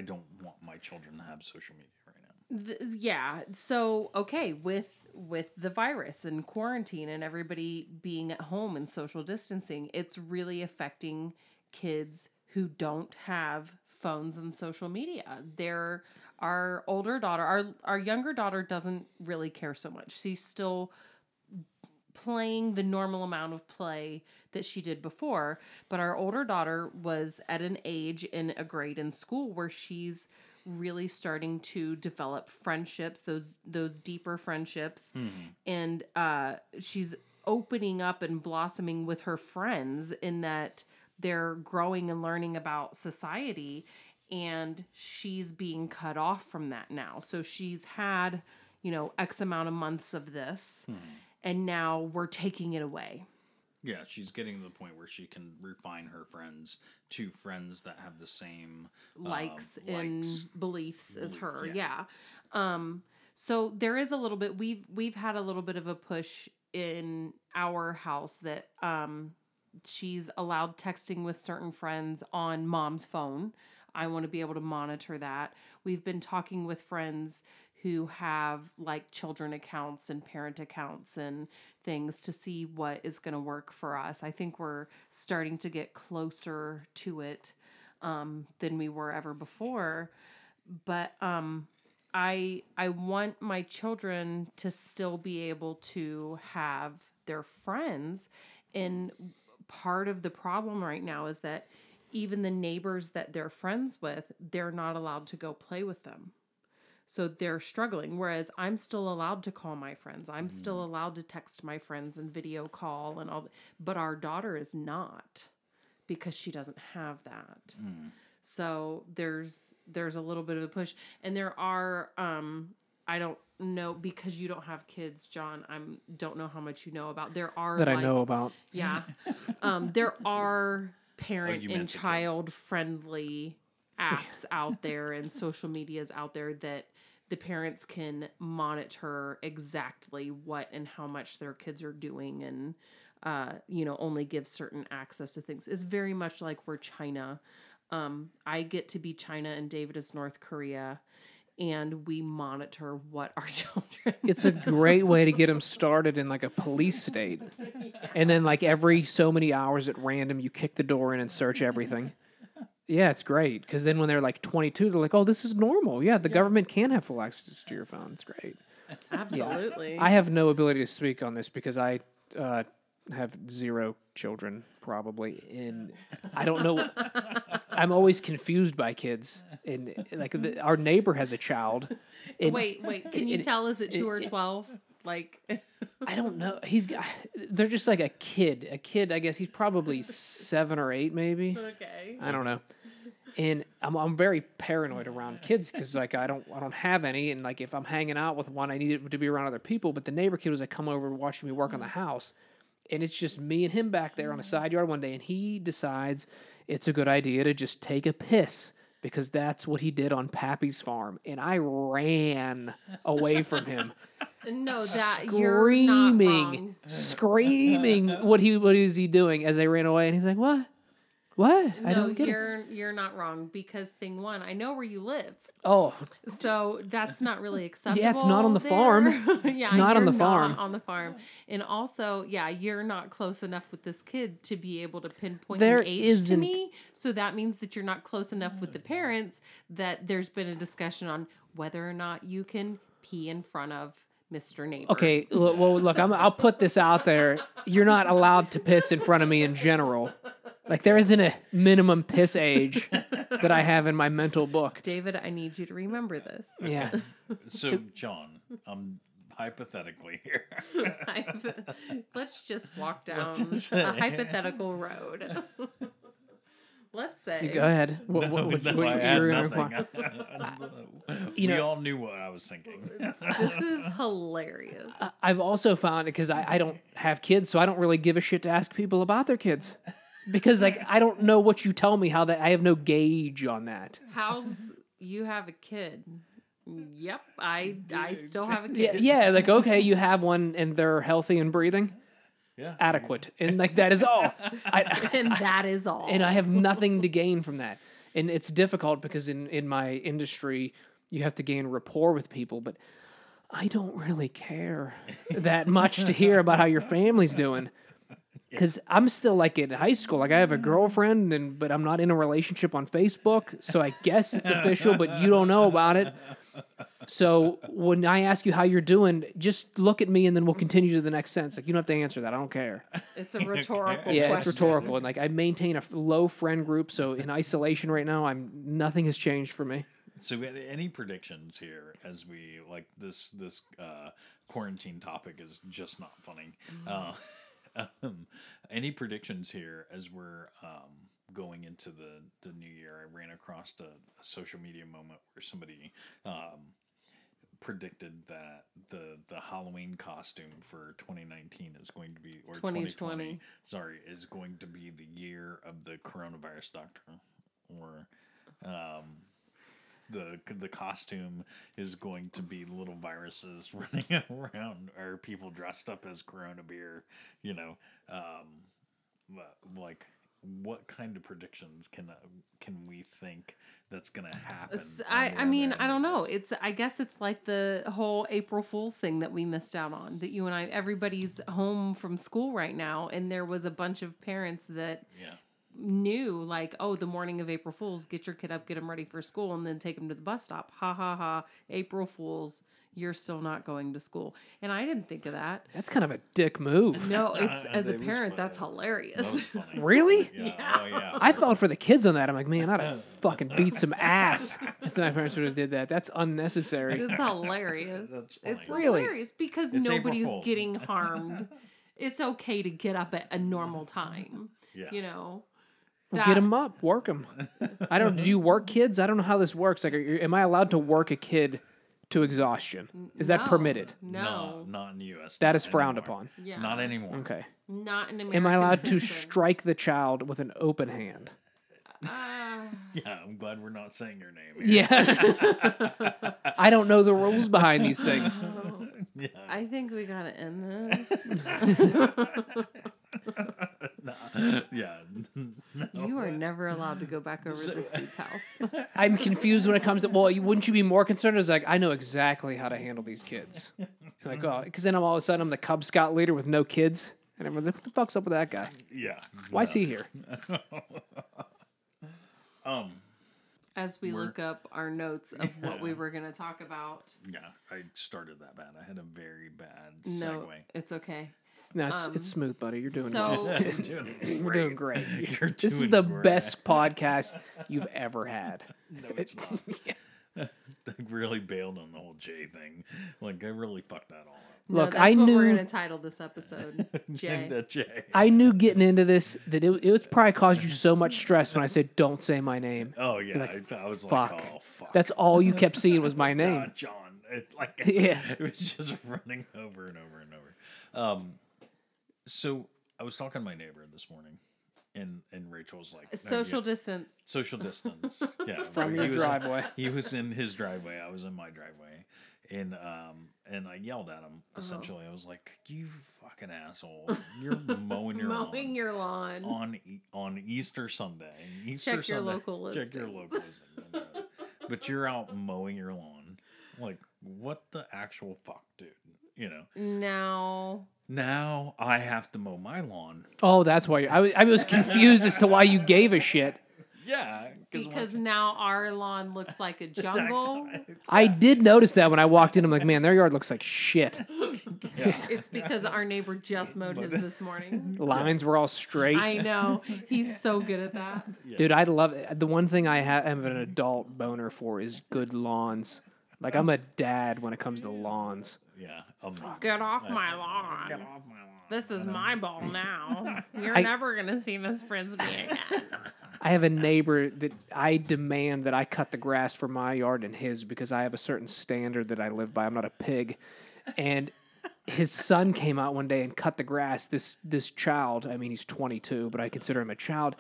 don't want my children to have social media right now. So, okay, with the virus and quarantine and everybody being at home and social distancing, it's really affecting kids who don't have phones and social media. Our older daughter, our younger daughter doesn't really care so much. She's still playing the normal amount of play that she did before, but our older daughter was at an age in a grade in school where she's really starting to develop friendships, those deeper friendships, and she's opening up and blossoming with her friends in that they're growing and learning about society, and she's being cut off from that now. So she's had, X amount of months of this, and now we're taking it away. Yeah, she's getting to the point where she can refine her friends to friends that have the same likes and beliefs as her. Yeah. So there is a little bit. We've had a little bit of a push in our house that she's allowed texting with certain friends on mom's phone. I want to be able to monitor that. We've been talking with friends who have like children accounts and parent accounts and things to see what is going to work for us. I think we're starting to get closer to it than we were ever before. But I want my children to still be able to have their friends. And part of the problem right now is that even the neighbors that they're friends with, they're not allowed to go play with them. So they're struggling, whereas I'm still allowed to call my friends. I'm still allowed to text my friends and video call and all that. But our daughter is not, because she doesn't have that. So there's a little bit of a push. And there are, I don't know, because you don't have kids, John, I don't know how much you know about. I know about. Yeah. There are parent and child friendly apps out there and social medias out there that the parents can monitor exactly what and how much their kids are doing and, only give certain access to things. It's very much like we're China. I get to be China and David is North Korea, and we monitor what our children do. It's a great way to get them started in like a police state. Yeah. And then like every so many hours at random, you kick the door in and search everything. Yeah, it's great. Because then when they're like 22, they're like, oh, this is normal. Yeah, the government can have full access to your phone. It's great. Absolutely. Yeah. I have no ability to speak on this because I have zero children probably. And I don't know. I'm always confused by kids. And like our neighbor has a child. And, wait. Can you tell? Is it 2 or 12? Like... I don't know. They're just like a kid. I guess he's probably 7 or 8, maybe. Okay. I don't know. And I'm very paranoid around kids because like I don't have any, and like if I'm hanging out with one, I need it to be around other people. But the neighbor kid was like come over watching me work on the house, and it's just me and him back there on a side yard one day, and he decides it's a good idea to just take a piss. Because that's what he did on Pappy's farm. And I ran away from him. No, that Screaming what is he doing as I ran away. And he's like, What? No, I don't get it. You're not wrong because thing one, I know where you live. Oh. So that's not really acceptable. Yeah, it's not on the farm. It's not on the farm. Not on the farm. And also, yeah, you're not close enough with this kid to be able to pinpoint an age to me. So that means that you're not close enough with the parents that there's been a discussion on whether or not you can pee in front of Mr. Neighbor. Okay, well, look, I'll put this out there. You're not allowed to piss in front of me in general. Like, there isn't a minimum piss age that I have in my mental book. David, I need you to remember this. Yeah. So, John, hypothetically here. Let's just walk down a hypothetical road. Let's say. Go ahead. We all knew what I was thinking. This is hilarious. I've also found it because I don't have kids, so I don't really give a shit to ask people about their kids. Because like I don't know what you tell me, how that I have no gauge on that. How's you have a kid? Yep, I still have a kid. Yeah, like okay, you have one and they're healthy and breathing. Yeah. Adequate. And like that is all. And I have nothing to gain from that. And it's difficult because in my industry you have to gain rapport with people, but I don't really care that much to hear about how your family's doing. Because I'm still like in high school, like I have a girlfriend, but I'm not in a relationship on Facebook, so I guess it's official, but you don't know about it. So when I ask you how you're doing, just look at me and then we'll continue to the next sentence. Like you don't have to answer that. I don't care. It's a rhetorical question. Yeah, it's rhetorical. And like I maintain a low friend group, so in isolation right now, nothing has changed for me. So we had any predictions here as we like this quarantine topic is just not funny. Any predictions here as we're going into the new year? I ran across a social media moment where somebody predicted that the Halloween costume for 2019 is going to be, or 2020, sorry, is going to be the year of the coronavirus doctor, or The costume is going to be little viruses running around, or people dressed up as Corona beer, like what kind of predictions can we think that's going to happen? I don't know. I guess it's like the whole April Fool's thing that we missed out on, that you and I, everybody's home from school right now. And there was a bunch of parents that, yeah, knew like, oh, the morning of April Fools, get your kid up, get him ready for school, and then take him to the bus stop. Ha ha ha, April Fools, you're still not going to school. And I didn't think of that. That's kind of a dick move. No, it's as a parent, that's hilarious. That really? Yeah. Oh, yeah. I felt for the kids on that. I'm like, man, I'd have fucking beat some ass if my parents would have did that. That's unnecessary. It's hilarious. It's really hilarious because it's nobody's getting harmed. It's okay to get up at a normal time. Yeah. Get them up, work them. I don't. Do you work kids? I don't know how this works. Like, am I allowed to work a kid to exhaustion? Is that permitted? No, not in the U.S. That is frowned upon. Yeah. Not anymore. Okay. Not in America. Am I allowed to strike the child with an open hand? Yeah, I'm glad we're not saying your name here. Yeah. I don't know the rules behind these things. Oh, yeah. I think we gotta end this. Nah, yeah. No. You are never allowed to go back over to this dude's house. I'm confused when it comes to, well, wouldn't you be more concerned? It's like, I know exactly how to handle these kids. Like, oh, because then I'm all of a sudden I'm the Cub Scout leader with no kids. And everyone's like, what the fuck's up with that guy? Yeah. Why's he here? As we look up our notes of what we were going to talk about. Yeah, I started that bad. I had a very bad segue. No, it's okay. No, it's smooth, buddy. You're doing well. You're doing great. We're doing great. This is the best podcast you've ever had. No, it's not. Yeah. I really bailed on the whole Jay thing. Like, I really fucked that all up. No, look, I knew we're going to title this episode Jay. Jay. I knew getting into this that it was probably caused you so much stress when I said, don't say my name. Oh, yeah. Like, I was like, oh, fuck. That's all you kept seeing was my name. John. It was just running over and over and over. So I was talking to my neighbor this morning. And Rachel's like... distance. Social distance. Yeah. From your driveway. He was in his driveway. I was in my driveway. And I yelled at him, essentially. I was like, you fucking asshole. You're mowing your lawn. Mowing your lawn. On Easter Sunday. Check your local listings. But you're out mowing your lawn. Like, what the actual fuck, dude? You know? Now I have to mow my lawn. Oh, that's why I was confused as to why you gave a shit. Yeah. Because now our lawn looks like a jungle. I did notice that when I walked in. I'm like, man, their yard looks like shit. Yeah. It's because our neighbor just mowed his this morning. Lines were all straight. I know. He's so good at that. Yeah. Dude, I love it. The one thing I have an adult boner for is good lawns. Like, I'm a dad when it comes to lawns. Yeah. Get off my lawn. Get off my lawn. This is my ball now. You're never going to see this frisbee again. I have a neighbor that I demand that I cut the grass for my yard and his because I have a certain standard that I live by. I'm not a pig. And his son came out one day and cut the grass. This child, I mean, he's 22, but I consider him a child,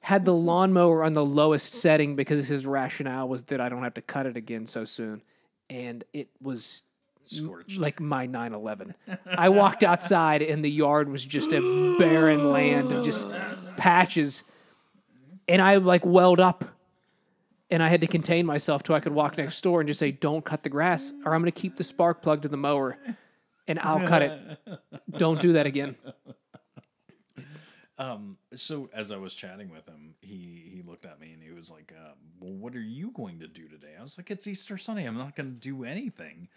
had the lawnmower on the lowest setting because his rationale was that I don't have to cut it again so soon. And it was... scorched. Like my 9/11. I walked outside and the yard was just a barren land of just patches. And I like welled up and I had to contain myself till I could walk next door and just say, don't cut the grass or I'm going to keep the spark plug to the mower and I'll cut it. Don't do that again. So as I was chatting with him, he looked at me and he was like, well, what are you going to do today? I was like, it's Easter Sunday. I'm not going to do anything.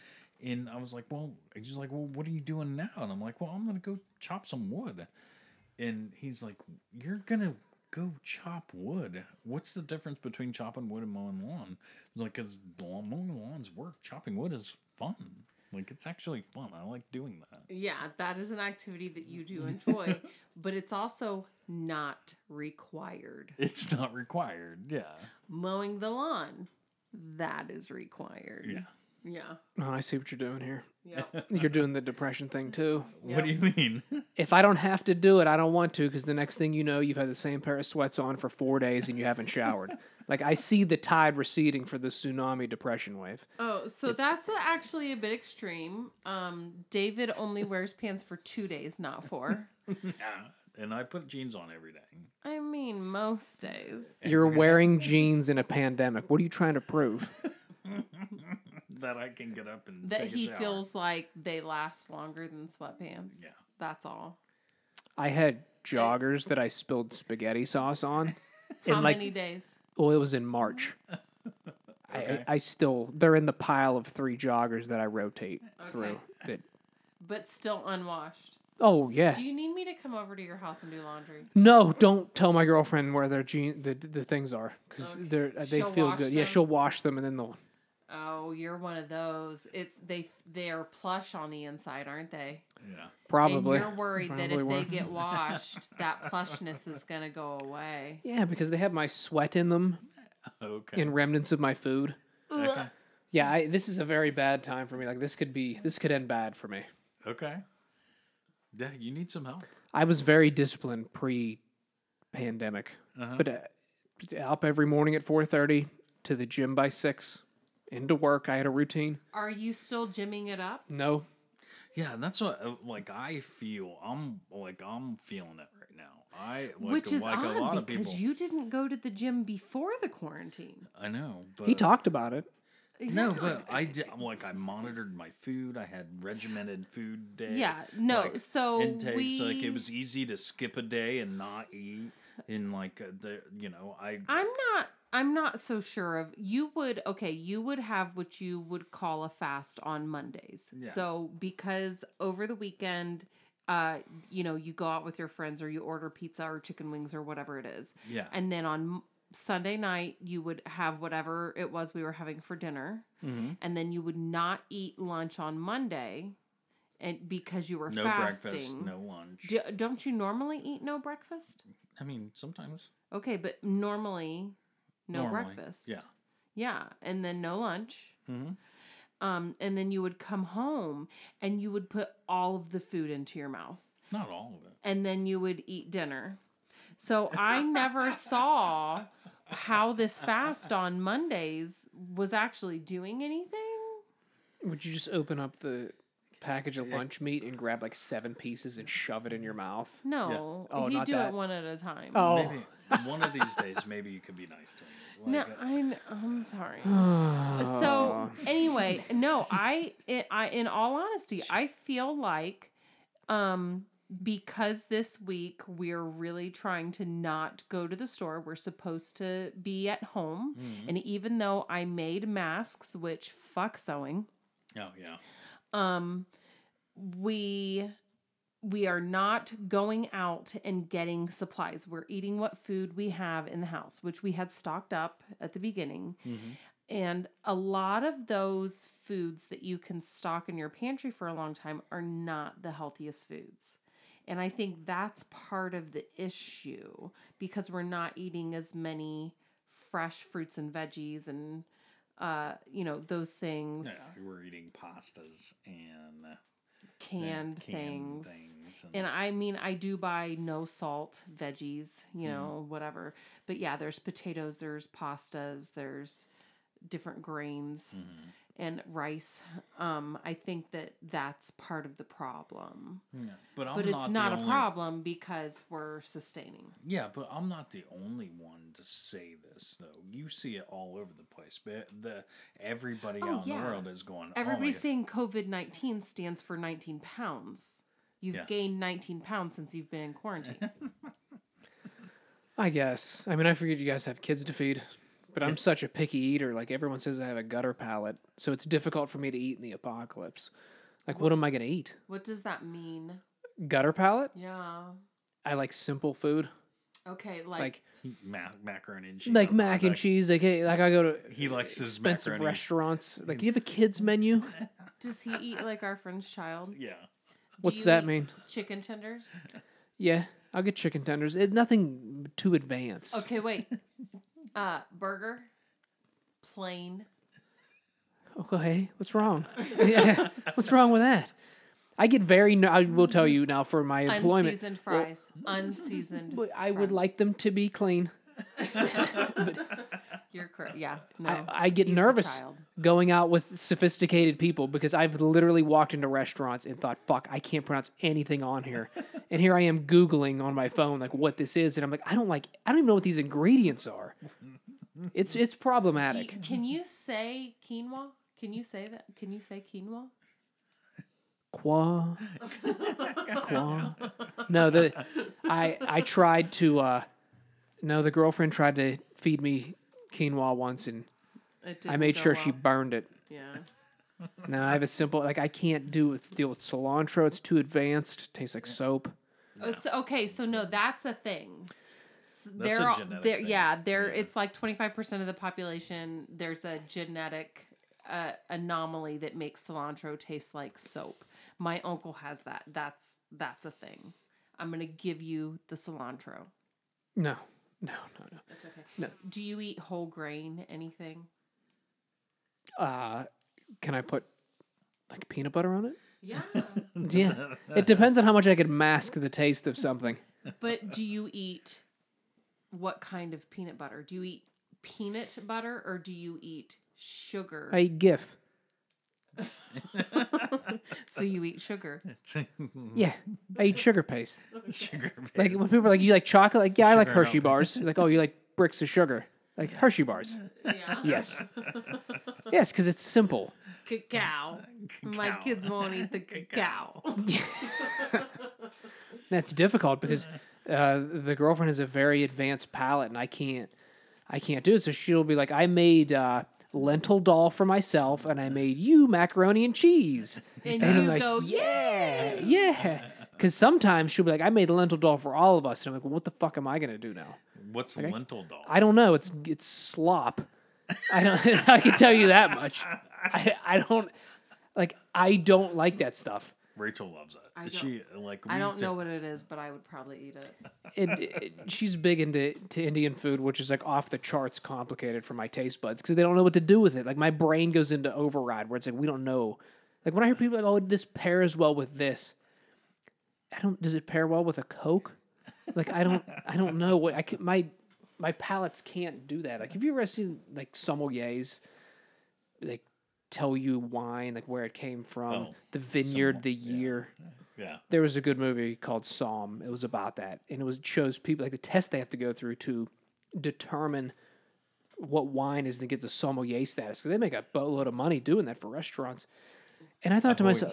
And I was like, well, he's like, well, what are you doing now? And I'm like, well, I'm going to go chop some wood. And he's like, you're going to go chop wood? What's the difference between chopping wood and mowing lawn? I was like, because mowing lawn's work. Chopping wood is fun. Like, it's actually fun. I like doing that. Yeah, that is an activity that you do enjoy. But it's also not required. It's not required, yeah. Mowing the lawn, that is required. Yeah. Yeah. Oh, I see what you're doing here. Yeah. You're doing the depression thing too. Yep. What do you mean? If I don't have to do it, I don't want to because the next thing you know, you've had the same pair of sweats on for 4 days and you haven't showered. Like I see the tide receding for the tsunami depression wave. Oh, so that's actually a bit extreme. David only wears pants for 2 days, not 4. Yeah. And I put jeans on every day. I mean, most days. You're wearing jeans in a pandemic. What are you trying to prove? That I can get up and that take a shower. He feels like they last longer than sweatpants. Yeah. That's all. I had joggers that I spilled spaghetti sauce on. How many days? Well, it was in March. Okay. I still, they're in the pile of 3 joggers that I rotate through. But still unwashed. Oh, yeah. Do you need me to come over to your house and do laundry? No, don't tell my girlfriend where their the things are. Because they feel good. Them? Yeah, she'll wash them and then they'll... Oh, you're one of those. They're plush on the inside, aren't they? Yeah. Probably. And you're worried that if they get washed, that plushness is going to go away. Yeah, because they have my sweat in them. Okay. And remnants of my food. Okay. Yeah, this is a very bad time for me. Like this could end bad for me. Okay. Yeah, you need some help. I was very disciplined pre-pandemic. Uh-huh. But up every morning at 4:30, to the gym by 6, into work. I had a routine. Are you still gymming it up? No. Yeah, that's what I feel. I'm feeling it right now. Which is like odd, a lot of people, because you didn't go to the gym before the quarantine. I know, but he talked about it. Yeah. No, but I did. I monitored my food. I had regimented food day. Yeah, no. So intakes, it was easy to skip a day and not eat. In I'm not so sure of. You would have what you would call a fast on Mondays. Yeah. So because over the weekend, you go out with your friends or you order pizza or chicken wings or whatever it is. Yeah. And then on Sunday night, you would have whatever it was we were having for dinner. Mm-hmm. And then you would not eat lunch on Monday. And because you were fasting. No breakfast, no lunch. Don't you normally eat no breakfast? I mean, sometimes. Okay, but normally... breakfast. Yeah. Yeah. And then no lunch. Mm-hmm. And then you would come home and you would put all of the food into your mouth. Not all of it. And then you would eat dinner. So I never saw how this fast on Mondays was actually doing anything. Would you just open up the package of lunch meat and grab 7 pieces and shove it in your mouth? No. Yeah. Oh, you do that. It one at a time. Oh. Maybe. One of these days, maybe you could be nice to me. I'm sorry. So anyway, no, I in all honesty, I feel like because this week we're really trying to not go to the store, we're supposed to be at home. Mm-hmm. And even though I made masks, which fuck sewing. Oh, yeah. We are not going out and getting supplies. We're eating what food we have in the house, which we had stocked up at the beginning. Mm-hmm. And a lot of those foods that you can stock in your pantry for a long time are not the healthiest foods. And I think that's part of the issue, because we're not eating as many fresh fruits and veggies and, those things. Yeah, we're eating pastas and... Canned things. And I mean, I do buy no salt veggies, whatever. But yeah, there's potatoes, there's pastas, there's different grains and rice. I think that's part of the problem. Yeah, but it's not a problem because we're sustaining. Yeah, but I'm not the only one to say this, though. You see it all over the place. But everybody out in the world is going, everybody's saying COVID-19 stands for 19 pounds. You've gained 19 pounds since you've been in quarantine. I guess. I mean, I figured you guys have kids to feed. But I'm such a picky eater. Everyone says I have a gutter palate. So it's difficult for me to eat in the apocalypse. What am I going to eat? What does that mean? Gutter palate? Yeah. I like simple food. Okay, macaroni and cheese. Like mac and cheese. I go to he likes his expensive macaroni. Restaurants. Do you have a kids menu? Does he eat like our friend's child? Yeah. What's that mean? Chicken tenders? Yeah, I'll get chicken tenders. Nothing too advanced. Okay, wait. Burger, plain. Okay, what's wrong? Yeah, what's wrong with that? I get I will tell you now for my employment. Unseasoned fries. I would like them to be clean. But you're correct. Yeah. No, I get nervous going out with sophisticated people, because I've literally walked into restaurants and thought, fuck, I can't pronounce anything on here. And here I am Googling on my phone what this is, and I'm like, I don't even know what these ingredients are. It's problematic. Can you say quinoa? Can you say that? Can you say quinoa? Qua. Qua. No, I tried to the girlfriend tried to feed me quinoa once, and I made sure she burned it. Yeah. No, I have a simple, I can't deal with cilantro. It's too advanced. It tastes like soap. No. Oh, so, okay, so no, that's a thing. That's a genetic thing. Yeah, it's 25% of the population. There's a genetic anomaly that makes cilantro taste like soap. My uncle has that. That's a thing. I'm going to give you the cilantro. No. It's okay. No. Do you eat whole grain anything? Can I put peanut butter on it? Yeah. Yeah. It depends on how much I could mask the taste of something. But do you eat what kind of peanut butter? Do you eat peanut butter or do you eat sugar? I eat GIF. So you eat sugar? Yeah, I eat sugar paste. Sugar paste. Like when people are like, you like chocolate? Like, yeah, sugar, I like Hershey bars. You're like, oh, you like bricks of sugar? Like Hershey bars? Yeah. Yes. Yes, because it's simple. Cacao. My kids won't eat the cacao. That's difficult because the girlfriend has a very advanced palate, and I can't do it. So she'll be like, I made lentil dal for myself, and I made you macaroni and cheese. And I'm like, go, yeah. Because sometimes she'll be like, I made a lentil dal for all of us. And I'm like, well, what the fuck am I going to do now? What's like, lentil dal? I don't know. It's slop. I can tell you that much. I don't like that stuff. Rachel loves it. I don't know what it is, but I would probably eat it. She's big into Indian food, which is like off the charts complicated for my taste buds because they don't know what to do with it. Like my brain goes into override where it's like we don't know. Like when I hear people like, "Oh, this pairs well with this," Does it pair well with a Coke? Like I don't know what I can, my palates can't do that. Like have you ever seen like sommeliers like tell you wine like where it came from, the vineyard, the year? Yeah. There was a good movie called Psalm. It was about that, and it shows people like the test they have to go through to determine what wine is to get the sommelier status because they make a boatload of money doing that for restaurants. And I thought to myself,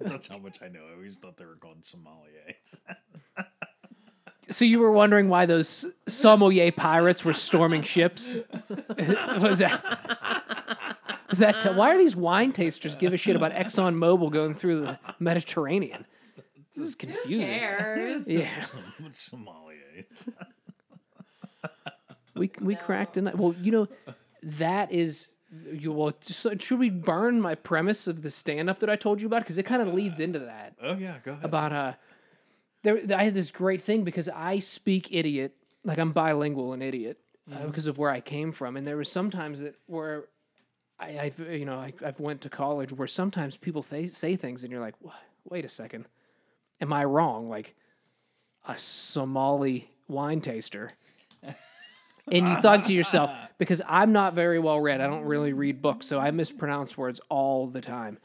"That's how much I know." I always thought they were called sommeliers. So you were wondering why those sommelier pirates were storming ships? Was that why are these wine tasters give a shit about ExxonMobil going through the Mediterranean? This is confusing. Who cares? Yeah. Sommelier. We cracked a nut. Well, you know, that is... should we burn my premise of the stand-up that I told you about? Because it kind of leads into that. Oh, yeah, go ahead. About... I had this great thing because I speak idiot. Like, I'm bilingual and idiot because of where I came from. And there was sometimes that where... I've went to college where sometimes people say things and you're like, wait a second, am I wrong? Like a Somali wine taster, and you thought to yourself, because I'm not very well read, I don't really read books, so I mispronounce words all the time,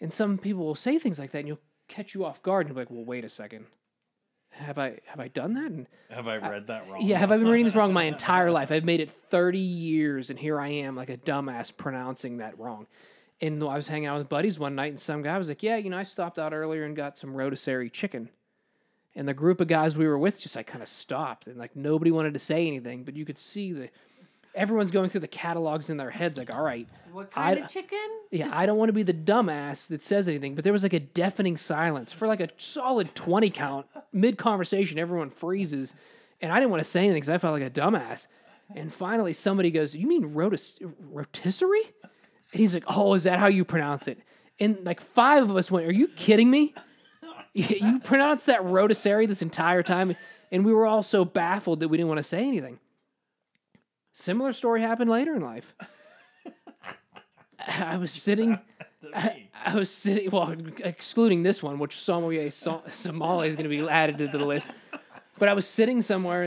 and some people will say things like that, and you'll catch you off guard, and you're like, well, wait a second. Have I done that? And have I read that wrong? Yeah, have I been reading this wrong my entire life? I've made it 30 years, and here I am like a dumbass pronouncing that wrong. And I was hanging out with buddies one night, and some guy was like, yeah, you know, I stopped out earlier and got some rotisserie chicken. And the group of guys we were with just like kind of stopped, and like nobody wanted to say anything, but you could see everyone's going through the catalogs in their heads like, all right. What kind of chicken? Yeah, I don't want to be the dumbass that says anything, but there was like a deafening silence for like a solid 20 count. Mid-conversation, everyone freezes, and I didn't want to say anything because I felt like a dumbass. And finally, somebody goes, you mean rotisserie? And he's like, oh, is that how you pronounce it? And like five of us went, are you kidding me? You pronounced that rotisserie this entire time? And we were all so baffled that we didn't want to say anything. Similar story happened later in life. I was sitting. Well, excluding this one, which sommelier Somali is going to be added to the list. But I was sitting somewhere,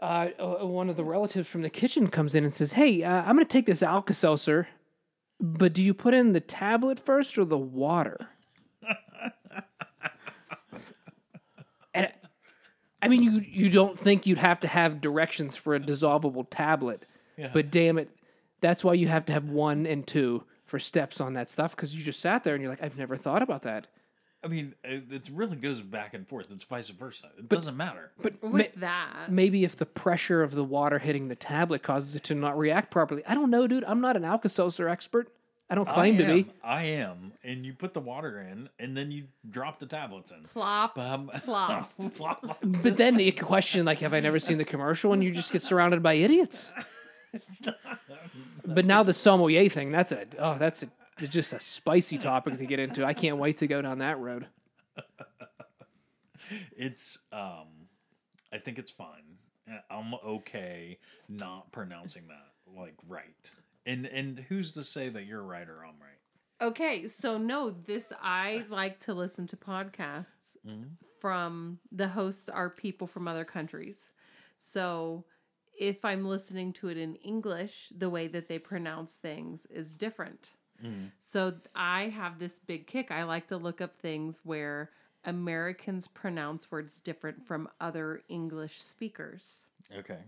and one of the relatives from the kitchen comes in and says, "Hey, I'm going to take this Alka-Seltzer, but do you put in the tablet first or the water?" I mean, you don't think you'd have to have directions for a dissolvable tablet, but damn it, that's why you have to have 1 and 2 for steps on that stuff, because you just sat there and you're like, I've never thought about that. I mean, it really goes back and forth. It's vice versa. It doesn't matter. But with that, maybe if the pressure of the water hitting the tablet causes it to not react properly. I don't know, dude. I'm not an Alka-Seltzer expert. I don't claim to be. I am. And you put the water in, and then you drop the tablets in. Plop, plop. Plop. But then you question, like, have I never seen the commercial? And you just get surrounded by idiots. But now the sommelier thing, that's just a spicy topic to get into. I can't wait to go down that road. It's, I think it's fun. I'm okay not pronouncing that, like, right. And who's to say that you're right or I'm right? Okay, so I like to listen to podcasts from the hosts are people from other countries. So if I'm listening to it in English, the way that they pronounce things is different. Mm. So I have this big kick. I like to look up things where Americans pronounce words different from other English speakers. Okay.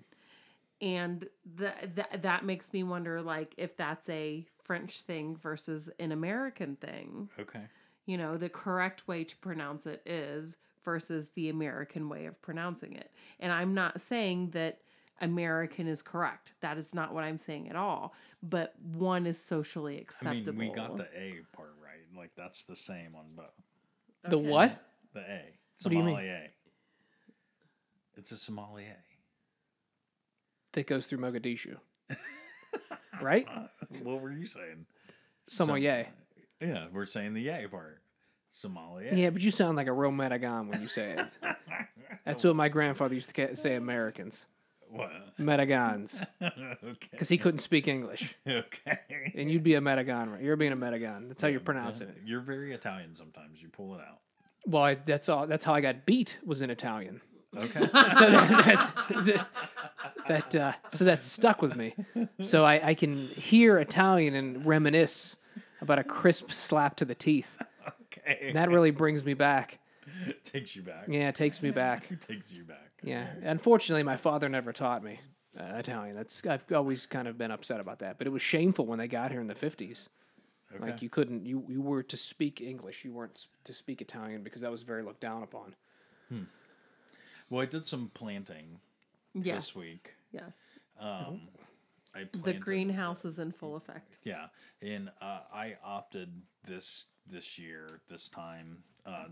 And that makes me wonder, like, if that's a French thing versus an American thing. Okay. You know, the correct way to pronounce it is versus the American way of pronouncing it. And I'm not saying that American is correct. That is not what I'm saying at all. But one is socially acceptable. I mean, we got the A part right. Like, that's the same on both. Okay. The what? The A. Somalia. It's a Somalia. That goes through Mogadishu. Right? What were you saying? Somalia. Yeah, we're saying the yay part. Somalia. Yeah, but you sound like a real Metagon when you say it. That's what my grandfather used to say Americans. What? Metagons. Okay. Because he couldn't speak English. Okay. And you'd be a Metagon, right? You're being a Metagon. That's how you're pronouncing it. You're very Italian sometimes. You pull it out. Well, that's how I got beat was in Italian. Okay. So that stuck with me. So I can hear Italian and reminisce about a crisp slap to the teeth. Okay. And that really brings me back. It takes you back. Yeah, it takes me back. It takes you back. Yeah. Unfortunately, my father never taught me Italian. I've always kind of been upset about that. But it was shameful when they got here in the 50s. Okay. Like, you couldn't, you were to speak English. You weren't to speak Italian because that was very looked down upon. Hmm. Well, I did some planting this week. Yes. I planted, the greenhouse is in full effect. Yeah, and I opted this time.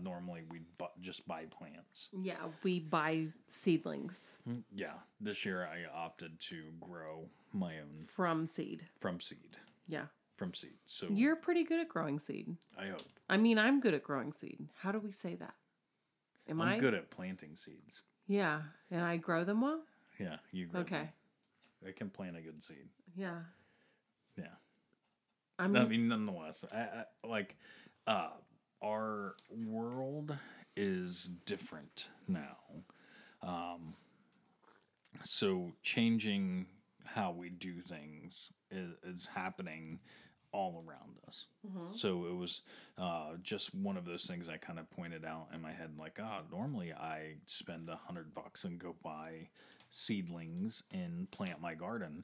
Normally, we just buy plants. Yeah, we buy seedlings. Yeah, this year I opted to grow my own from seed. Yeah, from seed. So you're pretty good at growing seed. I hope. I mean, I'm good at growing seed. How do we say that? I'm good at planting seeds. Yeah, and I grow them well? Yeah, you grow them. Okay. I can plant a good seed. Yeah. Yeah. I mean, nonetheless, I our world is different now. So changing how we do things is happening all around us. Mm-hmm. So it was just one of those things I kind of pointed out in my head, like, normally I spend $100 and go buy seedlings and plant my garden.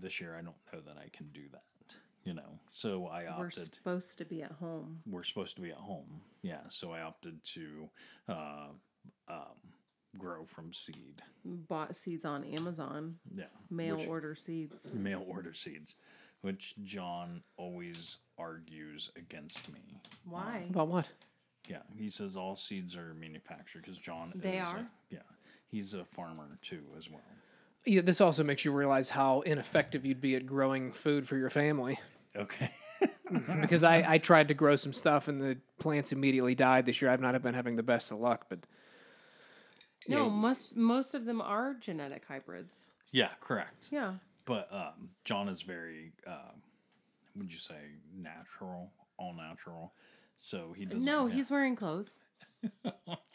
This year I don't know that I can do that, you know. So I opted. We're supposed to be at home. Yeah. So I opted to grow from seed. Bought seeds on Amazon. Yeah. Mail order seeds. Which John always argues against me. Why? About what? Yeah, he says all seeds are manufactured because he's a farmer too as well. Yeah, this also makes you realize how ineffective you'd be at growing food for your family. Okay. Because I tried to grow some stuff and the plants immediately died this year. I've not been having the best of luck, but no, yeah. Most of them are genetic hybrids. Yeah, correct. Yeah. But John is very, would you say, natural, all natural? So he doesn't. No, he's wearing clothes.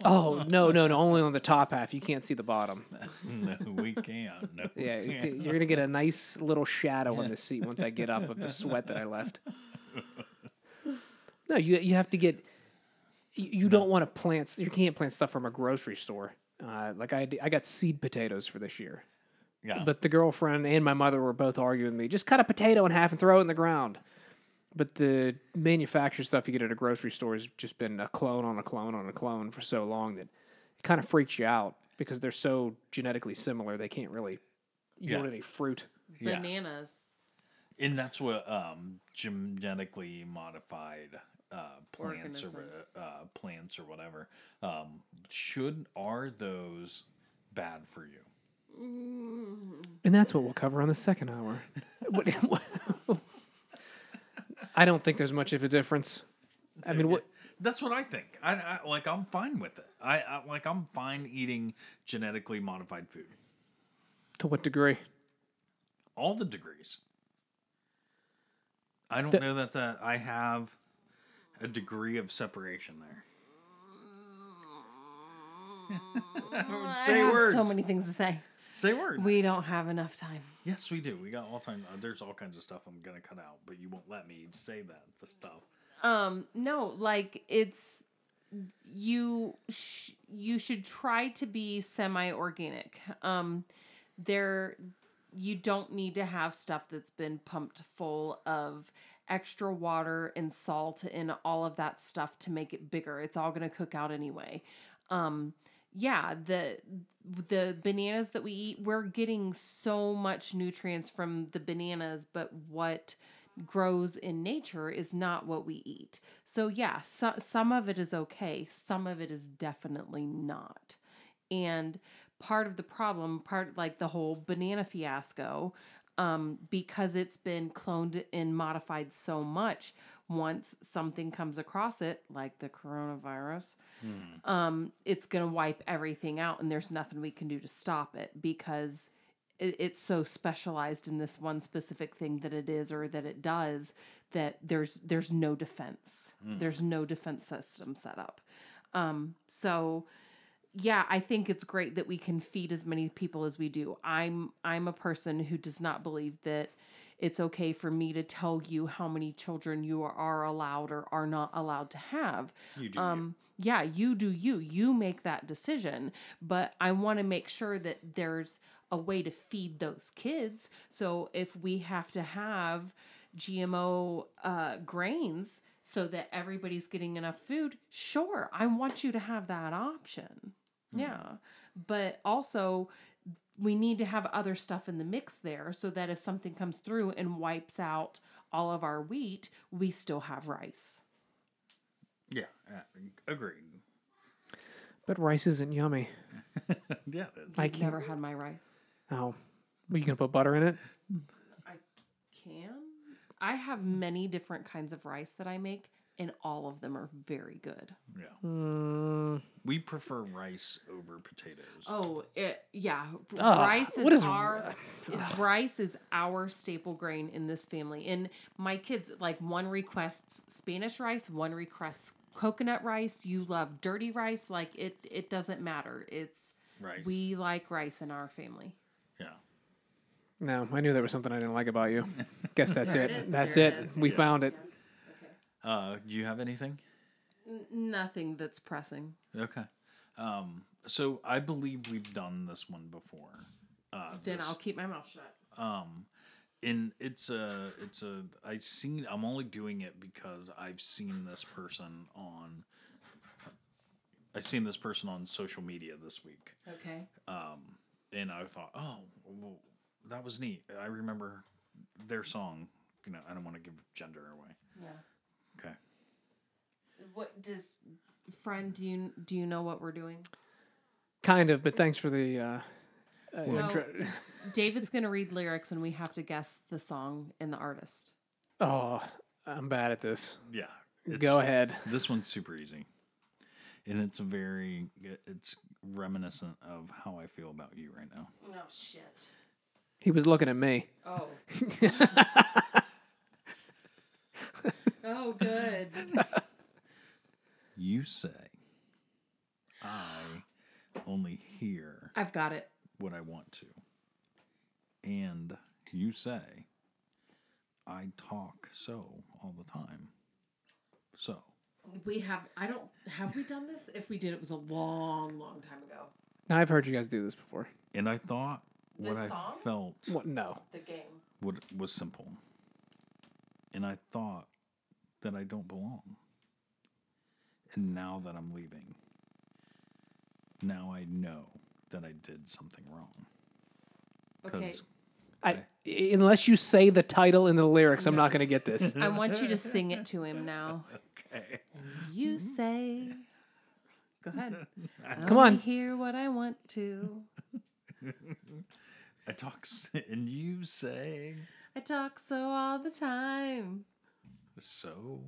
Oh, no, only on the top half. You can't see the bottom. No, we can't. No, yeah, you're going to get a nice little shadow on the seat once I get up of the sweat that I left. No, you have to get, don't want to plant, you can't plant stuff from a grocery store. Like I got seed potatoes for this year. Yeah. But the girlfriend and my mother were both arguing with me. Just cut a potato in half and throw it in the ground. But the manufactured stuff you get at a grocery store has just been a clone on a clone on a clone for so long that it kind of freaks you out because they're so genetically similar. They can't really yield any fruit. Bananas. Yeah. And that's what genetically modified plants or whatever are those bad for you? And that's what we'll cover on the second hour. I don't think there's much of a difference. I mean, that's what I think. I I'm fine with it. I'm fine eating genetically modified food. To what degree? All the degrees. I don't know that I have a degree of separation there. I have so many things to say. Say words. We don't have enough time. Yes, we do. We got all time. There's all kinds of stuff I'm going to cut out, but you won't let me say that the stuff. No, like it's, you should try to be semi-organic. You don't need to have stuff that's been pumped full of extra water and salt and all of that stuff to make it bigger. It's all going to cook out anyway. Yeah, the bananas that we eat, we're getting so much nutrients from the bananas, but what grows in nature is not what we eat. So yeah, some of it is okay. Some of it is definitely not. And part of the problem, like the whole banana fiasco, because it's been cloned and modified so much, once something comes across it, like the coronavirus, it's going to wipe everything out, and there's nothing we can do to stop it because it's so specialized in this one specific thing that it is or that it does that there's no defense. There's no defense system set up. So... yeah, I think it's great that we can feed as many people as we do. I'm a person who does not believe that it's okay for me to tell you how many children you are allowed or are not allowed to have. You do you. Yeah, you do you. You make that decision. But I want to make sure that there's a way to feed those kids. So if we have to have GMO grains so that everybody's getting enough food, sure, I want you to have that option. Yeah. But also we need to have other stuff in the mix there so that if something comes through and wipes out all of our wheat, we still have rice. Yeah. Agreed. But rice isn't yummy. Yeah. I've never had my rice. Oh, are you going to put butter in it? I can. I have many different kinds of rice that I make, and all of them are very good. Yeah. We prefer rice over potatoes. Oh, yeah. Rice is our staple grain in this family. And my kids, like, one requests Spanish rice, one requests coconut rice. You love dirty rice. Like, it doesn't matter. It's rice. We like rice in our family. Yeah. No, I knew there was something I didn't like about you. Guess that's it. That's it. We found it. Yeah. Okay. Do you have anything? Nothing that's pressing. Okay. So I believe we've done this one before. Then I'll keep my mouth shut. And I'm only doing it because I've seen this person on social media this week. Okay. And I thought, oh, well, that was neat. I remember their song. You know, I don't want to give gender away. Yeah. Okay. What does friend? Do you know what we're doing? Kind of, but thanks for the. David's gonna read lyrics, and we have to guess the song and the artist. Oh, I'm bad at this. Yeah. Go ahead. This one's super easy, and it's reminiscent of how I feel about you right now. Oh shit. He was looking at me. Oh. Oh, good. You say, I only hear. I've got it. What I want to. And you say, I talk so all the time. So. Have we done this? If we did, it was a long, long time ago. Now, I've heard you guys do this before. And I thought. What this I song? Felt what, no. The game. What was simple. And I thought that I don't belong. And now that I'm leaving, now I know that I did something wrong. Okay. Unless you say the title in the lyrics, I'm not going to get this. I want you to sing it to him now. Okay. And you say... Go ahead. Come on. I hear what I want to... I talk and you say I talk so all the time. So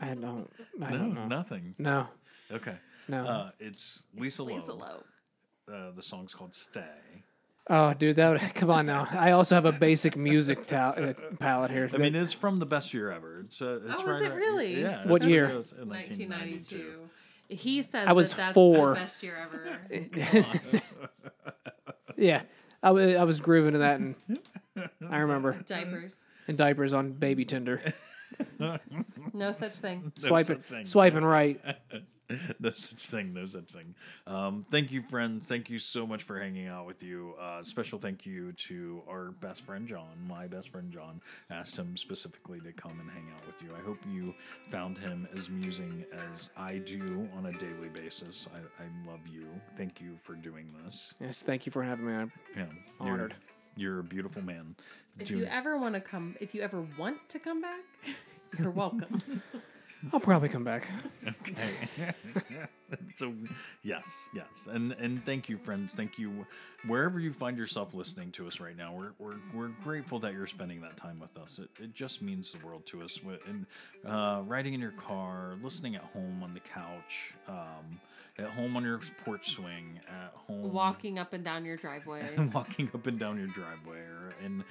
I don't know. Nothing. No. Okay. No. It's Lisa Loeb. The song's called Stay. Oh, dude, come on now. I also have a basic music palette here. I mean, it's from the best year ever. Is it really? Yeah. What year? 1992. He says that's the best year ever. Yeah. I was grooving to that, and I remember diapers on baby Tinder. No such thing. Swiping right. No such thing. Thank you, friends. Thank you so much for hanging out with you. Special thank you to our best friend, John. My best friend, John, asked him specifically to come and hang out with you. I hope you found him as amusing as I do on a daily basis. I love you. Thank you for doing this. Yes, thank you for having me. I'm honored. You're a beautiful man. If you ever want to come back, you're welcome. I'll probably come back. Okay. So, yes. And thank you, friends. Thank you. Wherever you find yourself listening to us right now, we're grateful that you're spending that time with us. It just means the world to us. And riding in your car, listening at home on the couch, at home on your porch swing, at home walking up and down your driveway. Or and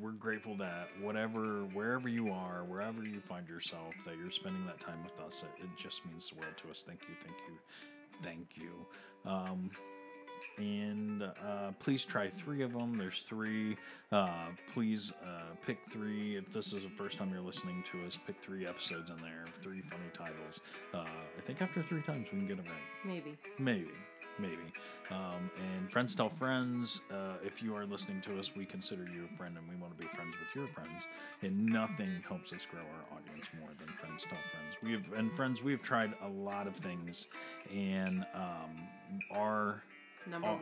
we're grateful that wherever you are, wherever you find yourself, that you're spending that time with us. It just means the world to us. Thank you. And please try 3 of them. There's 3. Please pick 3. If this is the first time you're listening to us, pick 3 episodes in there, 3 funny titles. I think after 3 times we can get them right. Maybe. And friends tell friends. If you are listening to us, we consider you a friend, and we want to be friends with your friends. And nothing helps us grow our audience more than friends tell friends. We have tried a lot of things, and our number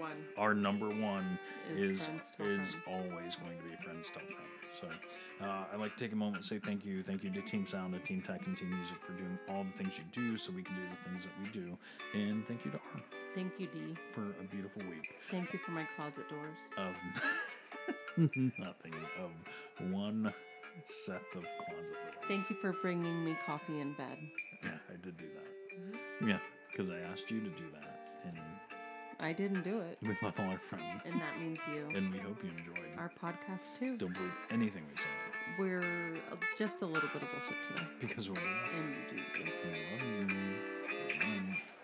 one is always going to be friends tell friends. So I'd like to take a moment and say thank you. Thank you to Team Sound, to Team Tech, and Team Music for doing all the things you do so we can do the things that we do. And thank you to R. Thank you, D. For a beautiful week. Thank you for my closet doors. Of one set of closet doors. Thank you for bringing me coffee in bed. Yeah, I did do that. Mm-hmm. Yeah, because I asked you to do that. And I didn't do it. We love all our friends. And that means you. And we hope you enjoyed our podcast too. Don't believe anything we say. We're just a little bit of bullshit today. Because we're. And we do. We love you.